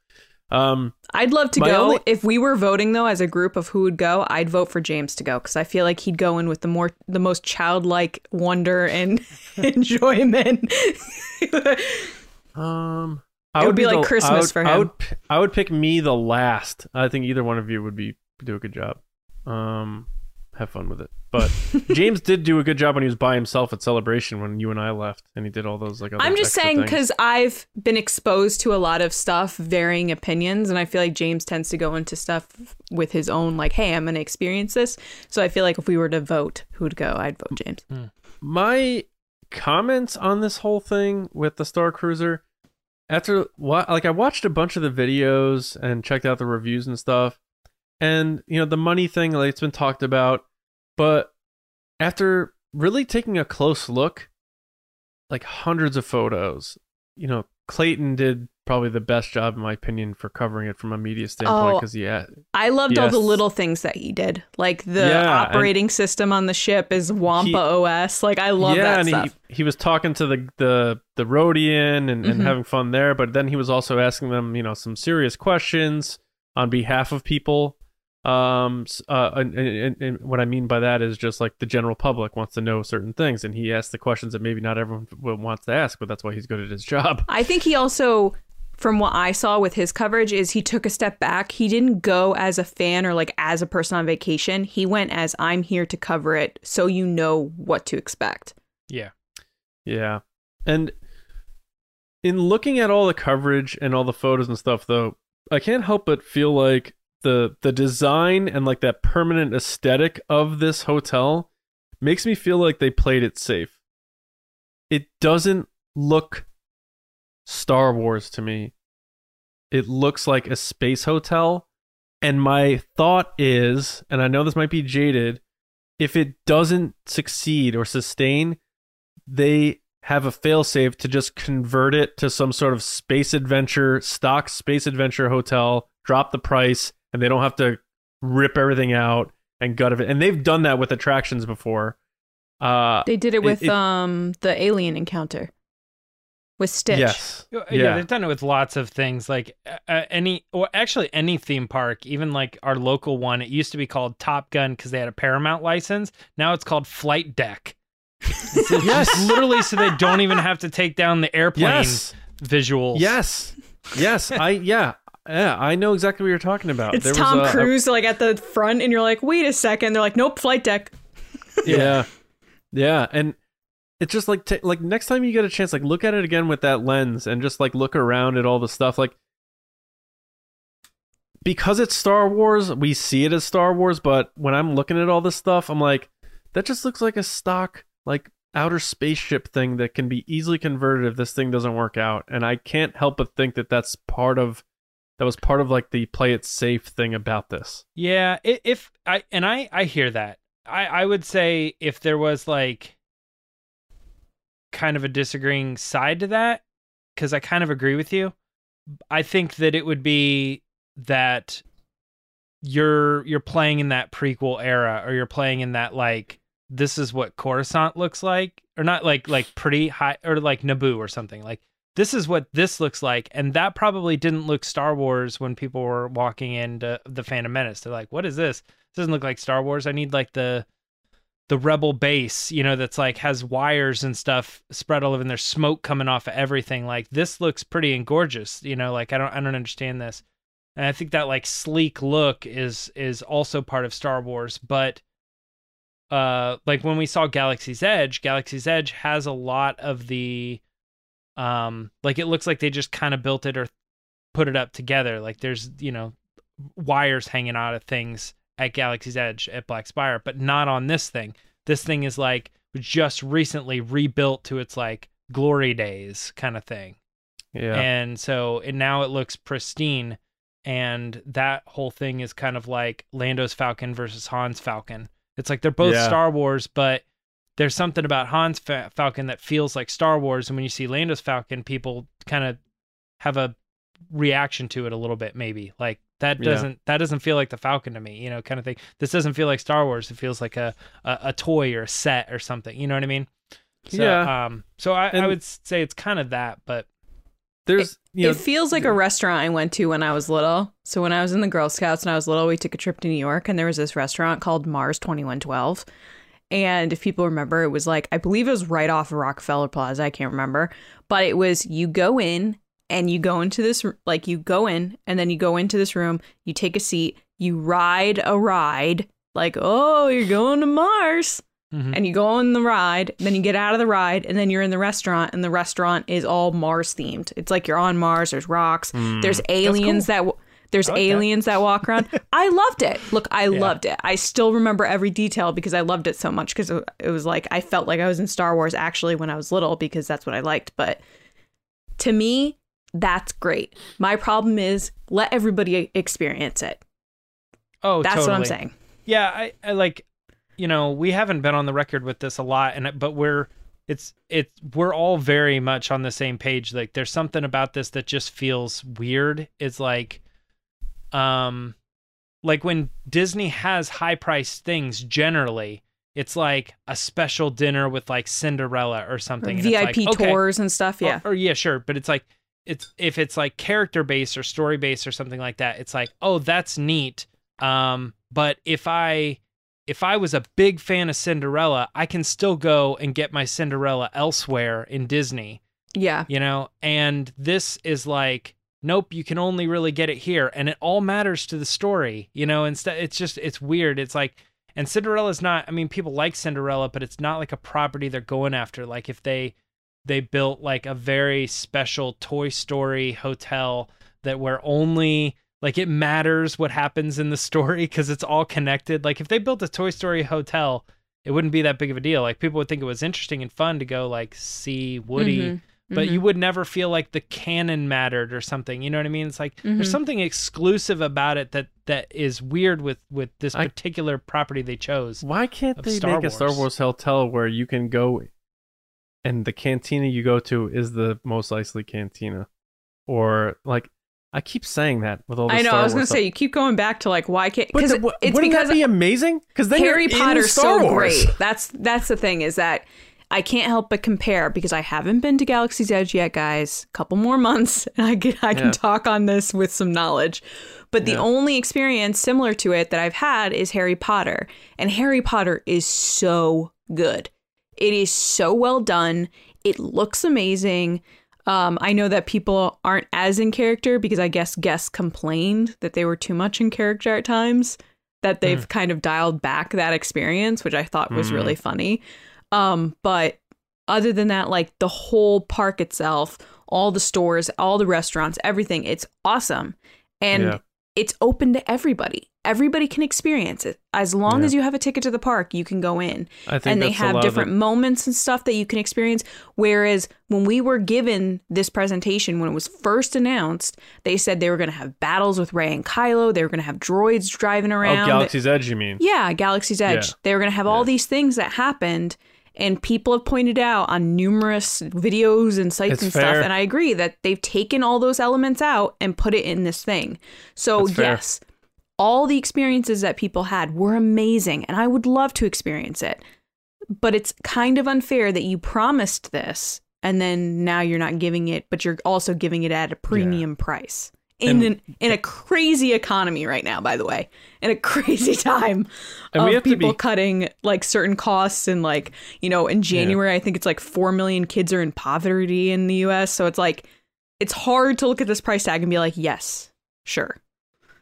Um, I'd love to go. Only... If we were voting though, as a group of who would go, I'd vote for James to go because I feel like he'd go in with the more, the most childlike wonder and enjoyment. um, I it would be, be like the, Christmas would, for him. I would, I would pick me the last. I think either one of you would be do a good job. Um, have fun with it. But James did do a good job when he was by himself at Celebration when you and I left, and he did all those like. Other I'm just saying because I've been exposed to a lot of stuff, varying opinions, and I feel like James tends to go into stuff with his own like, "Hey, I'm going to experience this." So I feel like if we were to vote, who'd go? I'd vote James. My comments on this whole thing with the Star Cruiser after like I watched a bunch of the videos and checked out the reviews and stuff, and you know the money thing like it's been talked about. But after really taking a close look, like hundreds of photos, you know, Clayton did probably the best job, in my opinion, for covering it from a media standpoint. Because oh, he asked, I loved he all asked, the little things that he did, like the yeah, operating system on the ship is Wampa he, O S. Like, I love yeah, that and stuff. He, he was talking to the, the, the Rodian and, mm-hmm. and having fun there. But then he was also asking them, you know, some serious questions on behalf of people. Um, uh, and, and, and what I mean by that is just like the general public wants to know certain things, and he asks the questions that maybe not everyone wants to ask, but that's why he's good at his job. I think he also from what I saw with his coverage is he took a step back. He didn't go as a fan or like as a person on vacation. He went as, I'm here to cover it so you know what to expect. Yeah. Yeah. And in looking at all the coverage and all the photos and stuff, though, I can't help but feel like the the design and like that permanent aesthetic of this hotel makes me feel like they played it safe. It doesn't look Star Wars to me. It looks like a space hotel, and my thought is, and I know this might be jaded, if it doesn't succeed or sustain, they have a failsafe to just convert it to some sort of space adventure, stock space adventure hotel, drop the price, and they don't have to rip everything out and gut of it. And they've done that with attractions before. Uh, they did it with it, it, um the alien encounter. With Stitch. Yes. Yeah, yeah, they've done it with lots of things. Like uh, any, well, actually any theme park, even like our local one, it used to be called Top Gun because they had a Paramount license. Now it's called Flight Deck. So yes. Literally, so they don't even have to take down the airplane yes. visuals. Yes. Yes. I, yeah. Yeah. I know exactly what you're talking about. It's there Tom was a, Cruise a, like at the front and you're like, wait a second. They're like, nope, Flight Deck. Yeah. Yeah. And it's just like, t- like next time you get a chance, like look at it again with that lens and just like look around at all the stuff. Like, because it's Star Wars, we see it as Star Wars, but when I'm looking at all this stuff, I'm like, that just looks like a stock, like outer spaceship thing that can be easily converted if this thing doesn't work out. And I can't help but think that that's part of, that was part of like the play it safe thing about this. Yeah. If I, and I, I hear that. I, I would say if there was like, kind of a disagreeing side to that, because I kind of agree with you. I think that it would be that you're you're playing in that prequel era, or you're playing in that like this is what Coruscant looks like, or not like like pretty high, or like Naboo or something, like this is what this looks like, and that probably didn't look Star Wars when people were walking into the Phantom Menace. They're like, what is this? This doesn't look like Star Wars. I need like the the rebel base, you know, that's like has wires and stuff spread all over and there's smoke coming off of everything. Like this looks pretty and gorgeous, you know, like I don't I don't understand this. And I think that like sleek look is is also part of Star Wars. But uh like when we saw Galaxy's Edge, Galaxy's Edge has a lot of the um like it looks like they just kind of built it or put it up together. Like there's, you know, wires hanging out of things at Galaxy's Edge at Black Spire, but not on this thing. This thing is like just recently rebuilt to its like glory days kind of thing. Yeah. And so, and now it looks pristine. And that whole thing is kind of like Lando's Falcon versus Han's Falcon. It's like, they're both yeah. Star Wars, but there's something about Han's fa- Falcon that feels like Star Wars. And when you see Lando's Falcon, people kind of have a reaction to it a little bit, maybe like, That doesn't yeah. that doesn't feel like the Falcon to me, you know, kind of thing. This doesn't feel like Star Wars. It feels like a, a, a toy or a set or something. You know what I mean? So, yeah. Um, so I, I would say it's kind of that, but there's it, you know, it feels like a restaurant I went to when I was little. So when I was in the Girl Scouts and I was little, we took a trip to New York and there was this restaurant called Mars twenty-one twelve. And if people remember, it was like, I believe it was right off of Rockefeller Plaza. I can't remember, but it was you go in. And you go into this, like you go in and then you go into this room, you take a seat, you ride a ride like, oh, you're going to Mars mm-hmm. and you go on the ride. Then you get out of the ride and then you're in the restaurant and the restaurant is all Mars themed. It's like you're on Mars. There's rocks. Mm, there's aliens cool. that w- there's like aliens that. that walk around. I loved it. Look, I yeah. loved it. I still remember every detail because I loved it so much because it was like I felt like I was in Star Wars actually when I was little because that's what I liked. But to me, that's great. My problem is let everybody experience it. Oh, that's totally. What I'm saying. Yeah, I, I like, you know, we haven't been on the record with this a lot, and but we're it's it's we're all very much on the same page. Like, there's something about this that just feels weird. It's like, um, like when Disney has high-priced things, generally it's like a special dinner with like Cinderella or something, or and V I P it's like, tours okay. and stuff. Yeah, or, or yeah, sure, but it's like. It's if it's like character based or story based or something like that, it's like, oh, that's neat. Um, but if I if I was a big fan of Cinderella, I can still go and get my Cinderella elsewhere in Disney. Yeah. You know, and this is like nope, you can only really get it here. And it all matters to the story, you know, instead it's just, it's weird. It's like, and Cinderella's not, I mean, people like Cinderella, but it's not like a property they're going after. Like if they, they built like a very special Toy Story hotel that where only like it matters what happens in the story because it's all connected. Like if they built a Toy Story hotel, it wouldn't be that big of a deal. Like people would think it was interesting and fun to go like see Woody, mm-hmm. but mm-hmm. you would never feel like the canon mattered or something. You know what I mean? It's like mm-hmm. there's something exclusive about it that that is weird with with this I, particular property they chose. Why can't they Star make Wars. a Star Wars hotel where you can go and the cantina you go to is the most likely cantina? Or like, I keep saying that with all the I know, Star I was going to say, you keep going back to like, why can't... But it's wouldn't that be amazing? Because then Harry Potter's so Wars. great. That's, that's the thing, is that I can't help but compare, because I haven't been to Galaxy's Edge yet, guys. A couple more months, and I, get, I can yeah. talk on this with some knowledge. But the yeah. only experience similar to it that I've had is Harry Potter. And Harry Potter is so good. It is so well done. It looks amazing. Um, I know that people aren't as in character because I guess guests complained that they were too much in character at times, that they've mm. kind of dialed back that experience, which I thought was mm. really funny. Um, but other than that, like the whole park itself, all the stores, all the restaurants, everything, it's awesome. And yeah. it's open to everybody. Everybody can experience it. As long yeah. as you have a ticket to the park, you can go in. I think and they have different moments and stuff that you can experience. Whereas when we were given this presentation, when it was first announced, they said they were going to have battles with Rey and Kylo. They were going to have droids driving around. Oh, Galaxy's Edge, you mean? Yeah, Galaxy's Edge. Yeah. They were going to have yeah. all these things that happened. And people have pointed out on numerous videos and sites it's and fair. stuff. And I agree that they've taken all those elements out and put it in this thing. So, That's yes. fair. All the experiences that people had were amazing, and I would love to experience it. But it's kind of unfair that you promised this, and then now you're not giving it, but you're also giving it at a premium yeah. price. In, and, an, in a crazy economy right now, by the way. In a crazy time and of people be... cutting, like, certain costs. And, like, you know, in January, yeah. I think it's, like, four million kids are in poverty in the U S So it's, like, it's hard to look at this price tag and be like, yes, sure.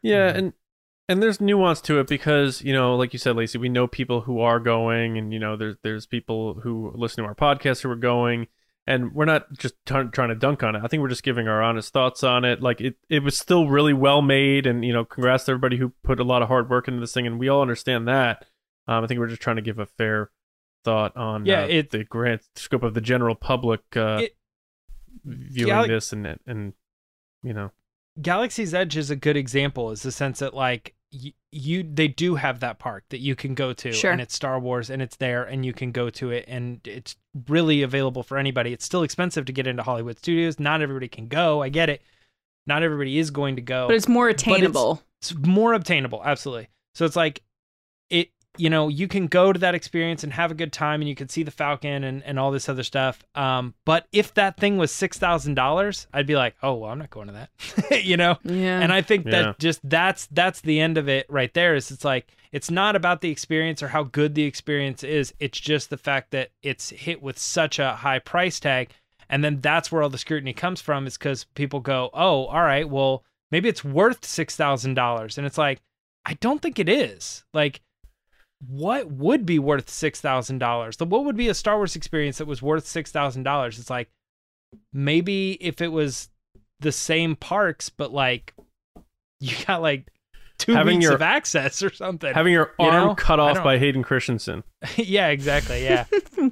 Yeah, and... And there's nuance to it because, you know, like you said, Lacey, we know people who are going and, you know, there's, there's people who listen to our podcast who are going, and we're not just t- trying to dunk on it. I think we're just giving our honest thoughts on it. Like it, it was still really well made, and, you know, congrats to everybody who put a lot of hard work into this thing. And we all understand that. Um, I think we're just trying to give a fair thought on yeah, uh, it, the grand scope of the general public uh, it, viewing yeah, like, this and, and, you know. Galaxy's Edge is a good example, is the sense that like you, you they do have that park that you can go to sure. and it's Star Wars and it's there and you can go to it and it's really available for anybody. It's still expensive to get into Hollywood studios. Not everybody can go. I get it. Not everybody is going to go. But it's more attainable. It's, it's more obtainable. Absolutely. So it's like it, you know, you can go to that experience and have a good time and you can see the Falcon and, and all this other stuff. Um, but if that thing was six thousand dollars, I'd be like, oh, well, I'm not going to that, you know? Yeah. And I think that yeah. just that's, that's the end of it right there, is it's like, it's not about the experience or how good the experience is. It's just the fact that it's hit with such a high price tag. And then that's where all the scrutiny comes from, is because people go, oh, all right, well, maybe it's worth six thousand dollars. And it's like, I don't think it is. Like, what would be worth six thousand dollars? What would be a Star Wars experience that was worth six thousand dollars? It's like, maybe if it was the same parks, but like you got like two having weeks your, of access or something. Having your you arm know? cut off by Hayden Christensen. yeah, exactly. Yeah.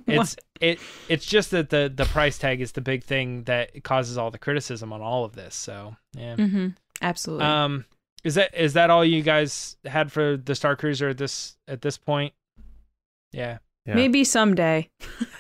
it's it it's just that the, the price tag is the big thing that causes all the criticism on all of this. So yeah. Mm-hmm. Absolutely. Um Is that is that all you guys had for the Star Cruiser at this at this point? Yeah, yeah. Maybe someday.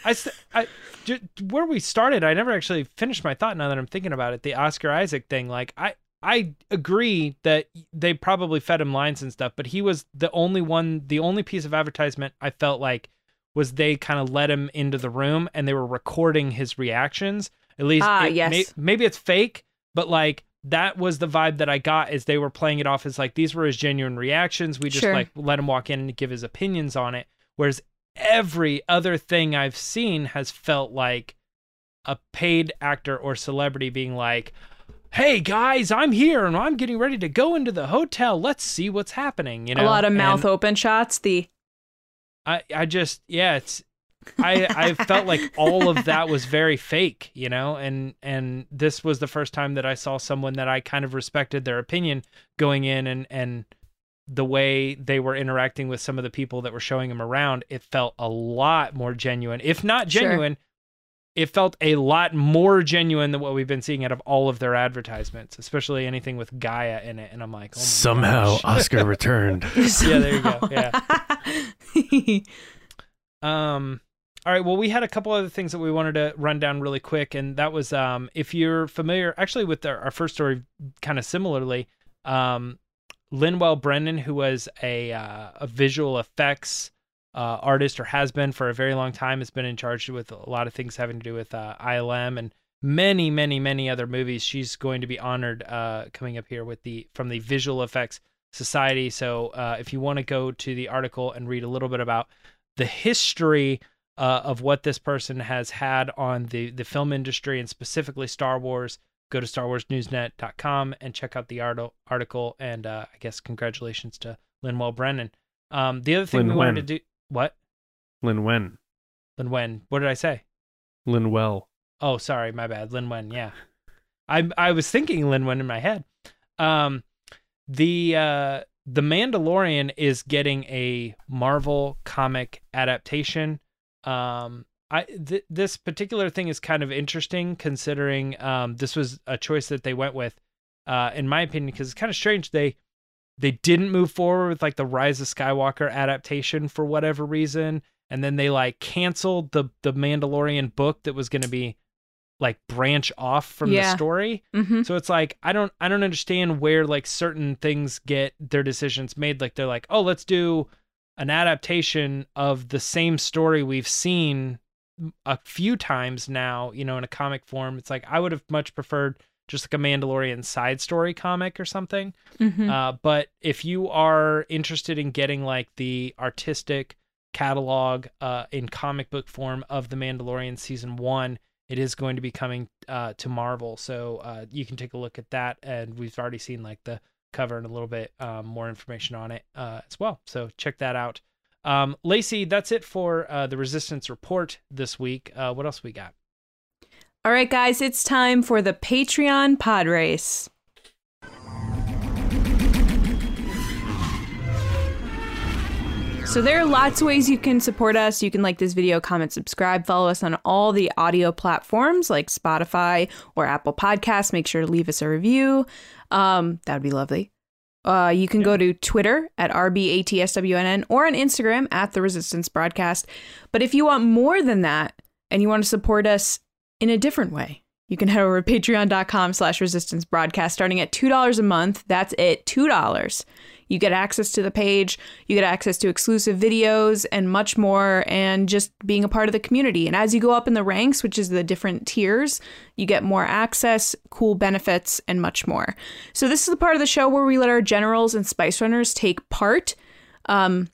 I, I just, where we started, I never actually finished my thought. Now that I'm thinking about it, the Oscar Isaac thing, like I I agree that they probably fed him lines and stuff, but he was the only one, the only piece of advertisement I felt like was they kind of let him into the room and they were recording his reactions. At least, ah, it, yes. may, maybe it's fake, but like. That was the vibe that I got, is they were playing it off as like, these were his genuine reactions. We just sure. like let him walk in and give his opinions on it. Whereas every other thing I've seen has felt like a paid actor or celebrity being like, hey guys, I'm here and I'm getting ready to go into the hotel. Let's see what's happening. You know, a lot of mouth and open shots. The I I just yeah, it's I I felt like all of that was very fake, you know, and and this was the first time that I saw someone that I kind of respected their opinion going in, and and the way they were interacting with some of the people that were showing them around, it felt a lot more genuine. If not genuine, sure, it felt a lot more genuine than what we've been seeing out of all of their advertisements, especially anything with Gaia in it. And I'm like, oh my somehow gosh. Oscar returned. Yeah, there you go. Yeah. um. All right. Well, we had a couple other things that we wanted to run down really quick, and that was um, if you're familiar, actually, with our, our first story, kind of similarly. Um, Linwell Brennan, who was a, uh, a visual effects uh, artist, or has been for a very long time, has been in charge with a lot of things having to do with uh, I L M and many, many, many other movies. She's going to be honored uh, coming up here with the from the Visual Effects Society. So uh, if you want to go to the article and read a little bit about the history uh, of what this person has had on the, the film industry and specifically Star Wars, go to star wars news net dot com and check out the article. And uh, I guess congratulations to Linwell Brennan. Um, the other thing Lin we Wen. wanted to do... What? Linwen. Linwen. What did I say? Linwell. Oh, sorry. My bad. Linwen. Yeah. I I was thinking Linwen in my head. Um, the uh, The Mandalorian is getting a Marvel comic adaptation. Um I, th- this particular thing is kind of interesting, considering um, this was a choice that they went with, uh, in my opinion, because it's kind of strange. They they didn't move forward with like the Rise of Skywalker adaptation for whatever reason, and then they like canceled the the Mandalorian book that was going to be like branch off from yeah. the story. Mm-hmm. So it's like I don't I don't understand where like certain things get their decisions made. Like they're like, oh, let's do an adaptation of the same story we've seen a few times now, you know, in a comic form. It's like I would have much preferred just like a Mandalorian side story comic or something. Mm-hmm. Uh, but if you are interested in getting like the artistic catalog uh, in comic book form of the Mandalorian season one, it is going to be coming uh, to Marvel. So uh, you can take a look at that. And we've already seen like the cover and a little bit um, more information on it uh, as well. So check that out. Um, Lacey, that's it for uh, the Resistance Report this week. Uh, what else we got? All right, guys, it's time for the Patreon pod race. So there are lots of ways you can support us. You can like this video, comment, subscribe, follow us on all the audio platforms like Spotify or Apple Podcasts. Make sure to leave us a review. Um, that would be lovely. Uh, you can yeah. go to Twitter at R B A T S W N N or on Instagram at The Resistance Broadcast. But if you want more than that and you want to support us in a different way, you can head over to patreon.com slash resistance broadcast starting at two dollars a month. That's it. two dollars. You get access to the page. You get access to exclusive videos and much more, and just being a part of the community. And as you go up in the ranks, which is the different tiers, you get more access, cool benefits, and much more. So this is the part of the show where we let our generals and spice runners take part. Um,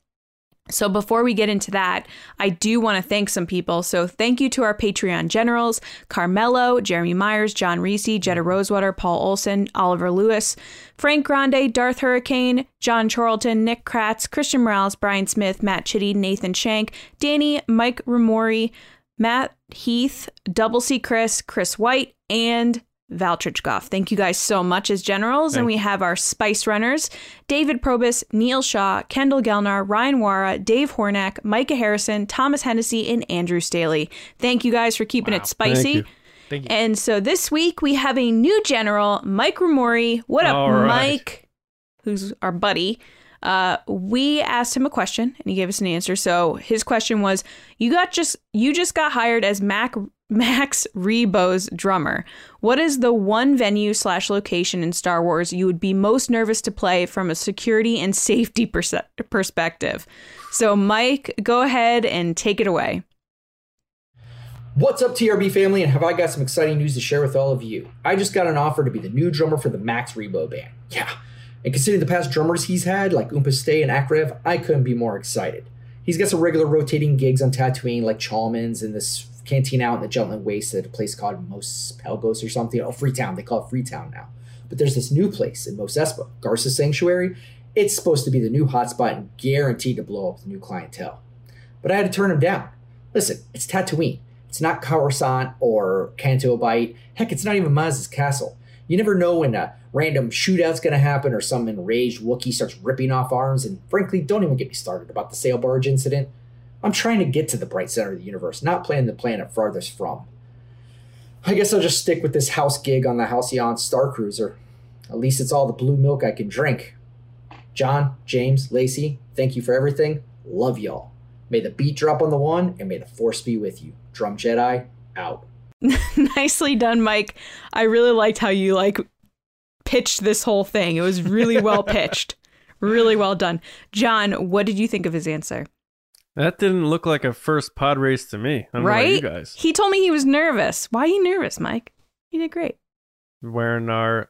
So before we get into that, I do want to thank some people. So thank you to our Patreon generals, Carmelo, Jeremy Myers, John Reese, Jetta Rosewater, Paul Olson, Oliver Lewis, Frank Grande, Darth Hurricane, John Charlton, Nick Kratz, Christian Morales, Brian Smith, Matt Chitty, Nathan Shank, Danny, Mike Ramori, Matt Heath, Double C Chris, Chris White, and Valtrichgoff. Thank you guys so much as generals. Thanks. And we have our Spice Runners, David Probus, Neil Shaw, Kendall Gelnar, Ryan Wara, Dave Hornack, Micah Harrison, Thomas Hennessy, and Andrew Staley. Thank you guys for keeping wow. it spicy. Thank you. Thank you. And so this week we have a new general, Mike Ramori. What up, All right. Mike? Who's our buddy. Uh, we asked him a question and he gave us an answer. So his question was, you got just you just got hired as Mac Max Rebo's drummer. What is the one venue slash location in Star Wars you would be most nervous to play from a security and safety pers- perspective? So, Mike, go ahead and take it away. What's up, T R B family, and have I got some exciting news to share with all of you. I just got an offer to be the new drummer for the Max Rebo band. Yeah, and considering the past drummers he's had, like Oompa Stay and Akrev, I couldn't be more excited. He's got some regular rotating gigs on Tatooine, like Chalmers and this canteen out in the Jutland Waste at a place called Mos Pelgos or something. Oh, Freetown. They call it Freetown now. But there's this new place in Mos Espa, Garza Sanctuary. It's supposed to be the new hotspot and guaranteed to blow up the new clientele. But I had to turn them down. Listen, it's Tatooine. It's not Coruscant or Canto Bight. Heck, it's not even Maz's castle. You never know when a random shootout's going to happen or some enraged Wookiee starts ripping off arms. And frankly, don't even get me started about the sail barge incident. I'm trying to get to the bright center of the universe, not playing the planet farthest from. I guess I'll just stick with this house gig on the Halcyon Star Cruiser. At least it's all the blue milk I can drink. John, James, Lacey, thank you for everything. Love y'all. May the beat drop on the one, and may the force be with you. Drum Jedi, out. Nicely done, Mike. I really liked how you, like, pitched this whole thing. It was really well pitched. Really well done. John, what did you think of his answer? That didn't look like a first pod race to me. I don't right? know about you guys. He told me he was nervous. Why are you nervous, Mike? You did great. Wearing our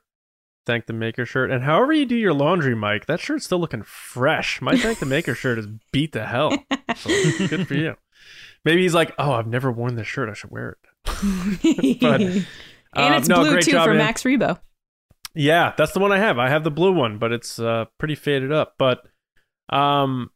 Thank the Maker shirt. And however you do your laundry, Mike, that shirt's still looking fresh. My Thank the Maker shirt is beat to hell. So good for you. Maybe he's like, oh, I've never worn this shirt. I should wear it. But, and um, it's no, blue, great too, job, for man. Max Rebo. Yeah, that's the one I have. I have the blue one, but it's uh, pretty faded up. But um,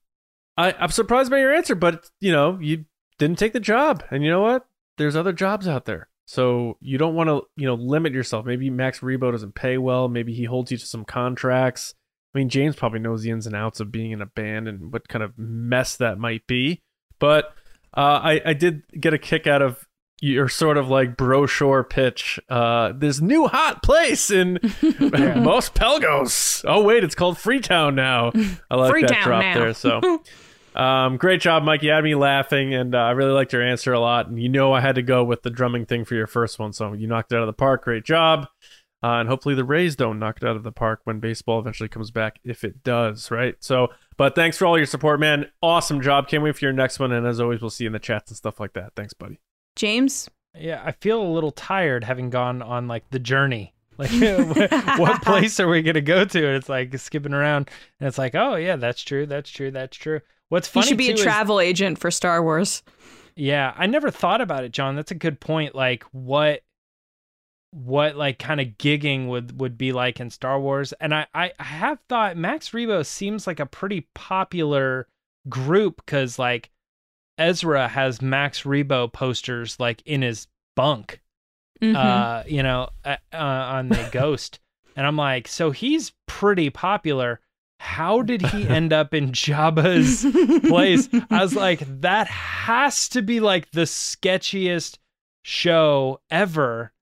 I, I'm surprised by your answer, but, you know, you didn't take the job. And you know what? There's other jobs out there. So you don't want to, you know, limit yourself. Maybe Max Rebo doesn't pay well. Maybe he holds you to some contracts. I mean, James probably knows the ins and outs of being in a band and what kind of mess that might be. But uh, I, I did get a kick out of your sort of like brochure pitch. Uh, this new hot place in Mos Pelgos. Oh, wait, it's called Freetown now. I like Freetown that drop now. There. So. Um, great job, Mike. You had me laughing, and uh, I really liked your answer a lot. And you know I had to go with the drumming thing for your first one, so you knocked it out of the park. Great job. Uh, and hopefully the Rays don't knock it out of the park when baseball eventually comes back, if it does, right? So, but thanks for all your support, man. Awesome job. Can't wait for your next one. And as always, we'll see you in the chats and stuff like that. Thanks, buddy. James? Yeah, I feel a little tired having gone on, like, the journey. Like, what place are we going to go to? And it's like skipping around. And it's like, oh, yeah, that's true. That's true. That's true. What's funny, you should be a travel is, agent for Star Wars. Yeah, I never thought about it, John. That's a good point. Like what, what like kind of gigging would, would be like in Star Wars. And I, I have thought Max Rebo seems like a pretty popular group because like Ezra has Max Rebo posters like in his bunk, mm-hmm. uh, you know, uh, uh, on the Ghost. And I'm like, so he's pretty popular. How did he end up in Jabba's place? I was like, that has to be like the sketchiest show ever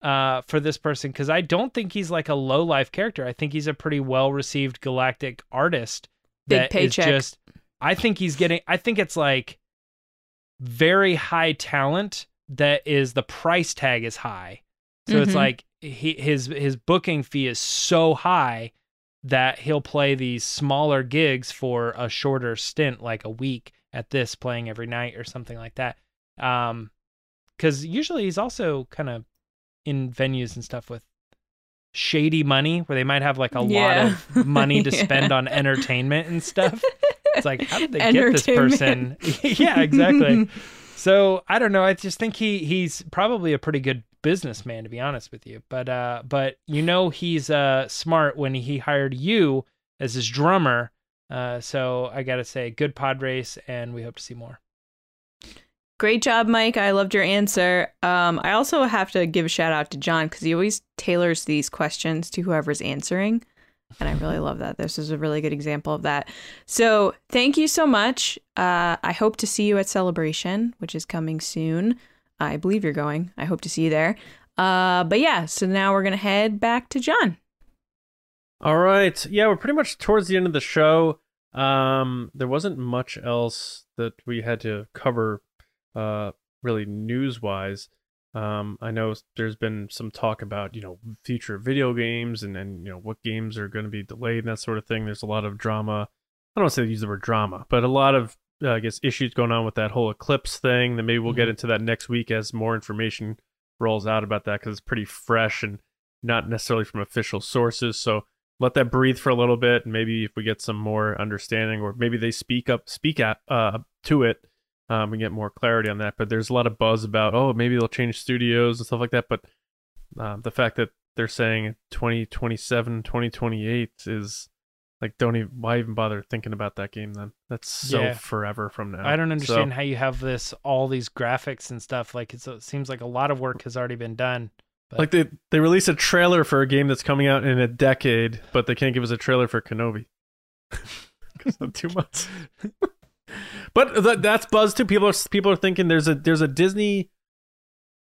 uh, for this person. Because I don't think he's like a low-life character. I think he's a pretty well-received galactic artist. Big paycheck. Is just, I think he's getting, I think it's like very high talent that is, the price tag is high. So mm-hmm. it's like he, his his booking fee is so high that he'll play these smaller gigs for a shorter stint, like a week at this, playing every night or something like that. Um, because usually he's also kind of in venues and stuff with shady money where they might have like a yeah. lot of money to spend yeah. on entertainment and stuff. It's like, how did they get this person? Yeah, exactly. So I don't know. I just think he he's probably a pretty good businessman, to be honest with you. But uh, but you know he's uh smart when he hired you as his drummer. Uh, so I gotta say, good pod race, and we hope to see more. Great job, Mike. I loved your answer. Um, I also have to give a shout out to John because he always tailors these questions to whoever's answering. And I really love that. This is a really good example of that. So thank you so much. Uh, I hope to see you at Celebration, which is coming soon. I believe you're going. I hope to see you there. Uh, but yeah, so now we're going to head back to John. All right. Yeah, we're pretty much towards the end of the show. Um, there wasn't much else that we had to cover uh, really news-wise. Um, I know there's been some talk about, you know, future video games and, and you know, what games are going to be delayed and that sort of thing. There's a lot of drama. I don't want to say use the word drama, but a lot of, uh, I guess, issues going on with that whole eclipse thing. Then maybe we'll get into that next week as more information rolls out about that because it's pretty fresh and not necessarily from official sources. So let that breathe for a little bit. And maybe if we get some more understanding or maybe they speak up, speak up, uh, to it. um, and get more clarity on that. But there's a lot of buzz about, oh, maybe they'll change studios and stuff like that. But uh, the fact that they're saying twenty twenty-seven, twenty twenty-eight is like, don't even, why even bother thinking about that game then? That's so yeah. forever from now. I don't understand so, how you have this, all these graphics and stuff. Like, it's, it seems like a lot of work has already been done. But... Like, they, they release a trailer for a game that's coming out in a decade, but they can't give us a trailer for Kenobi. Because of two months. But th that's buzz too. People are, people are thinking there's a, there's a Disney...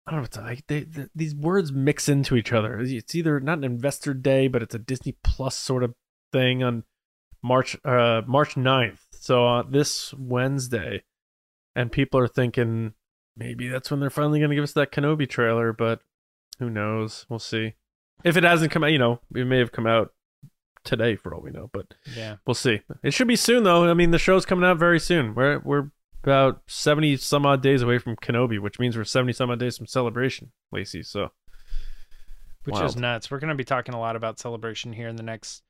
I don't know. It's like they, they, these words mix into each other. It's either not an investor day, but it's a Disney Plus sort of thing on March uh March ninth. So uh, this Wednesday, and people are thinking maybe that's when they're finally going to give us that Kenobi trailer. But who knows? We'll see. If it hasn't come out, you know, it may have come out today for all we know. But yeah, we'll see. It should be soon though. I mean, the show's coming out very soon. We're we're. About seventy some odd days away from Kenobi, which means we're seventy some odd days from Celebration, Lacey. So, which Wild. is nuts. We're going to be talking a lot about Celebration here in the next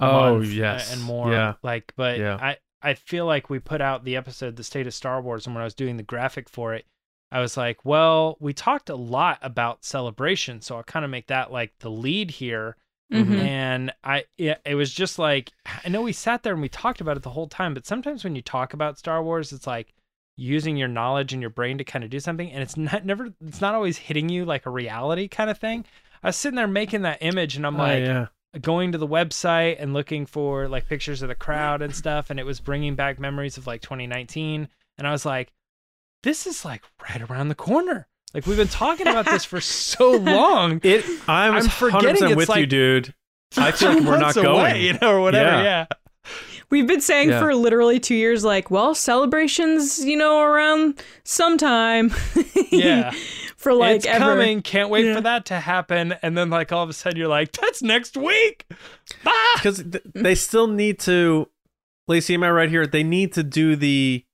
oh month, yes uh, and more. Yeah. Like, but yeah. I I feel like we put out the episode The State of Star Wars, and when I was doing the graphic for it, I was like, well, we talked a lot about Celebration, so I'll kind of make that like the lead here. Mm-hmm. And I, it, it was just like, I know we sat there and we talked about it the whole time, but sometimes when you talk about Star Wars, it's like using your knowledge and your brain to kind of do something. And it's not never, it's not always hitting you like a reality kind of thing. I was sitting there making that image and I'm oh, like yeah. going to the website and looking for like pictures of the crowd and stuff. And it was bringing back memories of like twenty nineteen. And I was like, this is like right around the corner. Like, we've been talking about this for so long. It, I'm, I'm forgetting it's with like, you, dude. I feel like we're not going, away, you know, or whatever. Yeah. yeah. We've been saying yeah. for literally two years, like, well, Celebration's, you know, around sometime. Yeah. For like it's ever. coming. Can't wait yeah. for that to happen. And then, like, all of a sudden, you're like, that's next week. Because ah! th they still need to, Lacey, am I right here? They need to do the,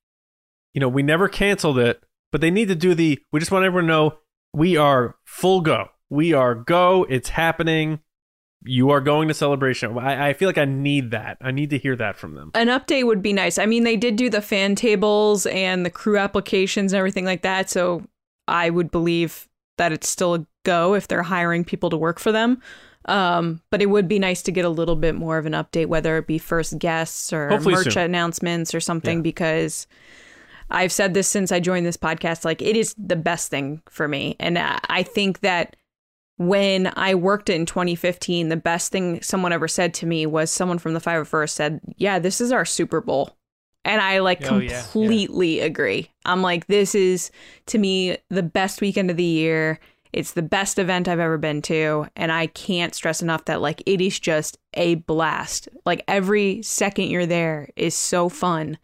you know, we never canceled it. But they need to do the, we just want everyone to know, we are full go. We are go. It's happening. You are going to Celebration. I, I feel like I need that. I need to hear that from them. An update would be nice. I mean, they did do the fan tables and the crew applications and everything like that. So I would believe that it's still a go if they're hiring people to work for them. Um, but it would be nice to get a little bit more of an update, whether it be first guests or Hopefully merch soon. announcements or something, yeah. because... I've said this since I joined this podcast, like it is the best thing for me. And I think that when I worked in twenty fifteen, the best thing someone ever said to me was someone from the five oh first said, yeah, this is our Super Bowl. And I like oh, completely yeah, yeah. agree. I'm like, this is to me the best weekend of the year. It's the best event I've ever been to. And I can't stress enough that like it is just a blast. Like every second you're there is so fun.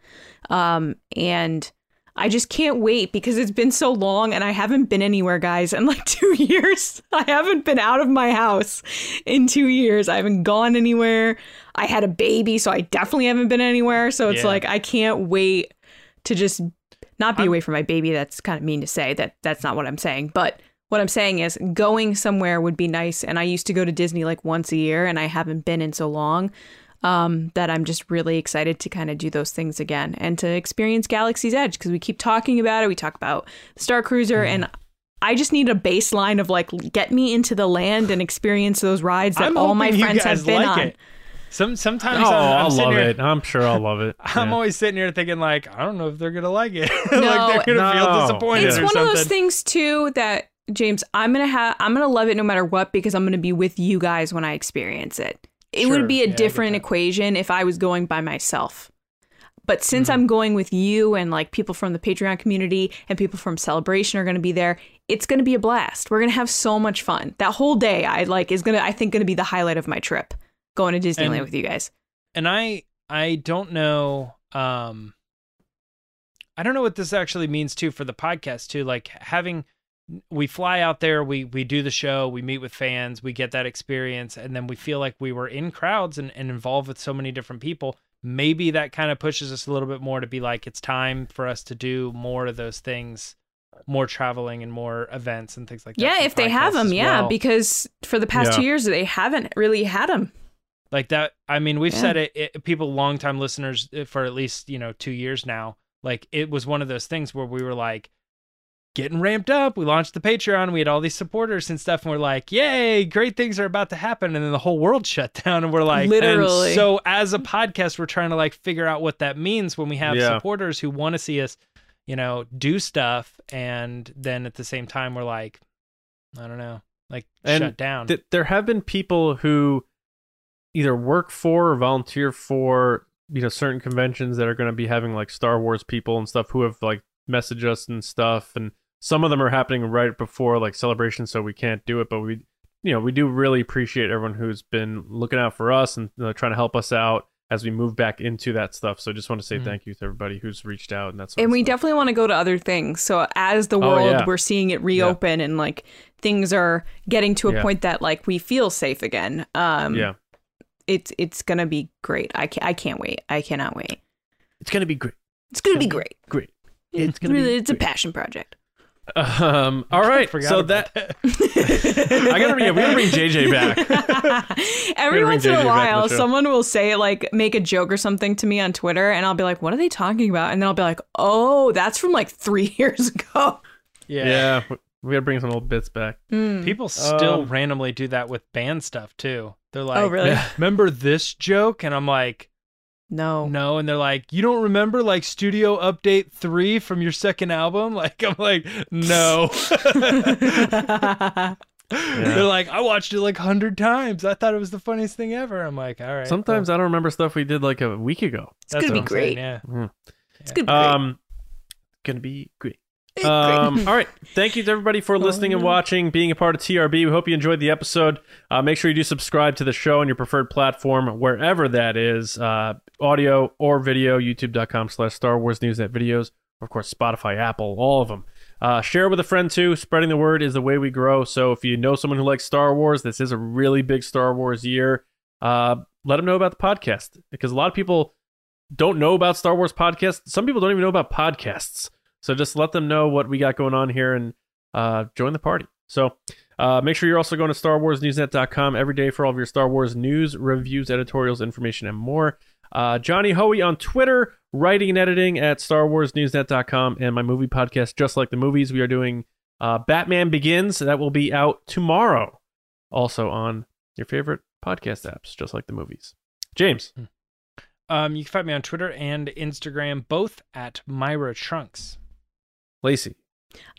Um, and I just can't wait because it's been so long and I haven't been anywhere, guys, in like two years. I haven't been out of my house in two years. I haven't gone anywhere. I had a baby, so I definitely haven't been anywhere. So it's yeah. like I can't wait to just not be I'm away from my baby. That's kind of mean to say that that's not what I'm saying. But what I'm saying is going somewhere would be nice. And I used to go to Disney like once a year and I haven't been in so long. Um, that I'm just really excited to kind of do those things again and to experience Galaxy's Edge because we keep talking about it. We talk about Star Cruiser mm. and I just need a baseline of like, get me into the land and experience those rides that I'm all my friends have been like on. It. Some Sometimes oh, I'm, I'm I'll love here, it. I'm sure I'll love it. I'm yeah. always sitting here thinking like, I don't know if they're going to like it. No, like they're going to no. feel disappointed. It's or one something. of those things too that James, I'm going to have, I'm going to love it no matter what, because I'm going to be with you guys when I experience it. It sure, would be a yeah, different equation if I was going by myself. But since mm-hmm. I'm going with you and like people from the Patreon community and people from Celebration are going to be there, it's going to be a blast. We're going to have so much fun. That whole day I like is going to, I think, going to be the highlight of my trip, going to Disneyland and, with you guys. And I, I don't know. Um, I don't know what this actually means too for the podcast too. Like having, we fly out there, we we do the show, we meet with fans, we get that experience, and then we feel like we were in crowds and, and involved with so many different people. Maybe that kind of pushes us a little bit more to be like, it's time for us to do more of those things, more traveling and more events and things like that. Yeah, if they have them, yeah, well. because for the past yeah. two years, they haven't really had them. Like that, I mean, we've yeah. said it, it, people, longtime listeners for at least, you know, two years now. Like, it was one of those things where we were like getting ramped up. We launched the Patreon. We had all these supporters and stuff. And we're like, yay, great things are about to happen. And then the whole world shut down. And we're like, literally. And so as a podcast, we're trying to like figure out what that means when we have yeah. supporters who want to see us, you know, do stuff. And then at the same time, we're like, I don't know, like and shut down. Th there have been people who either work for or volunteer for, you know, certain conventions that are going to be having like Star Wars people and stuff who have like messaged us and stuff. And some of them are happening right before like celebration, so we can't do it. But we, you know, we do really appreciate everyone who's been looking out for us and you know, trying to help us out as we move back into that stuff. So I just want to say mm-hmm. thank you to everybody who's reached out and that's. And we stuff. definitely want to go to other things. So as the world, oh, yeah. we're seeing it reopen yeah. and like things are getting to a yeah. point that like we feel safe again. Um, yeah. It's it's gonna be great. I can't, I can't wait. I cannot wait. It's gonna be great. It's gonna, it's gonna be great. Great. It's gonna really, be. It's great. A passion project. Um. All right. So that, that. I gotta. Yeah, we gotta bring J J back. Every once in a while, someone will say like make a joke or something to me on Twitter, and I'll be like, "What are they talking about?" And then I'll be like, "Oh, that's from like three years ago." Yeah. Yeah. We gotta bring some old bits back. Mm. People still um, randomly do that with band stuff too. They're like, oh, really? Remember this joke? And I'm like, no, no. And they're like, you don't remember like studio update three from your second album? Like, I'm like, no. yeah. They're like, I watched it like a hundred times. I thought it was the funniest thing ever. I'm like, all right. Sometimes well. I don't remember stuff we did like a week ago. It's That's gonna be great. Saying, yeah. Mm. It's yeah. gonna be great. Um, gonna be great. um all right, thank you to everybody for listening and watching, being a part of T R B. We hope you enjoyed the episode. Uh make sure you do subscribe to the show on your preferred platform, wherever that is, uh audio or video. YouTube dot com slash Star Wars News, that videos, of course Spotify, Apple, all of them. Uh share with a friend too. Spreading the word is the way we grow. So if you know someone who likes Star Wars, this is a really big Star Wars year. Uh let them know about the podcast, because a lot of people don't know about Star Wars podcasts. Some people don't even know about podcasts. So just let them know what we got going on here and uh, join the party. So uh, make sure you're also going to Star Wars News Net dot com every day for all of your Star Wars news, reviews, editorials, information, and more. Uh, Johnny Hoey on Twitter, writing and editing at Star Wars News Net dot com, and my movie podcast, Just Like the Movies. We are doing uh, Batman Begins. That will be out tomorrow. Also on your favorite podcast apps, Just Like the Movies. James. Um, you can find me on Twitter and Instagram, both at Myra Trunks. Lacey.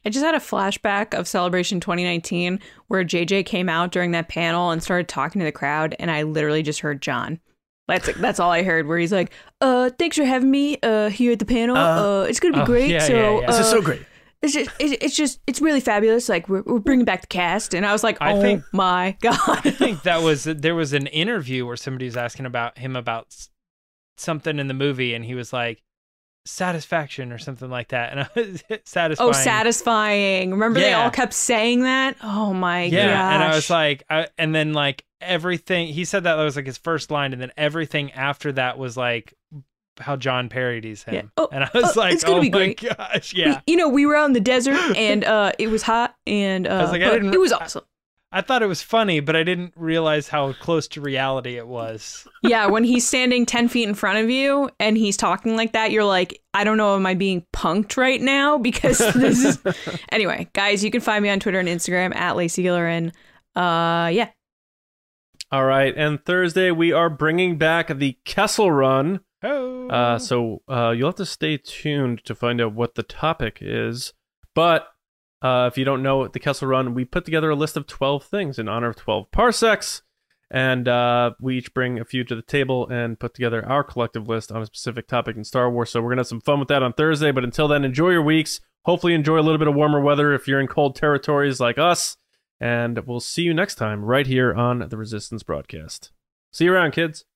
I just had a flashback of Celebration twenty nineteen where J J came out during that panel and started talking to the crowd, and I literally just heard John. That's that's all I heard, where he's like, "Uh, thanks for having me uh here at the panel. Uh, uh it's gonna be oh, great. Yeah, so yeah, yeah. Uh, this is so great. It's just it's just it's really fabulous. Like we're we're bringing back the cast," and I was like, "Oh I think, my god!" I think that was there was an interview where somebody was asking about him about something in the movie, and he was like, satisfaction or something like that, and I was satisfying. Oh, satisfying. Remember yeah. they all kept saying that? Oh my yeah. gosh. And I was like, I, and then like everything, he said that, that was like his first line, and then everything after that was like how John parodies him. Yeah. Oh, and I was oh, like, it's gonna oh be my great. gosh. Yeah. We, you know, we were out in the desert and uh, it was hot and uh, I was like, I didn't, it was awesome. I thought it was funny, but I didn't realize how close to reality it was. Yeah, when he's standing ten feet in front of you and he's talking like that, you're like, I don't know, am I being punked right now? Because this is... Anyway, guys, you can find me on Twitter and Instagram at Lacey Gillerin. Uh, yeah. All right, and Thursday we are bringing back the Kessel Run. Oh. Uh, so uh, you'll have to stay tuned to find out what the topic is, but... Uh, if you don't know the Kessel Run, we put together a list of twelve things in honor of twelve parsecs, and uh, we each bring a few to the table and put together our collective list on a specific topic in Star Wars. So we're gonna have some fun with that on Thursday. But until then, enjoy your weeks. Hopefully, enjoy a little bit of warmer weather if you're in cold territories like us. And we'll see you next time right here on the Resistance Broadcast. See you around, kids.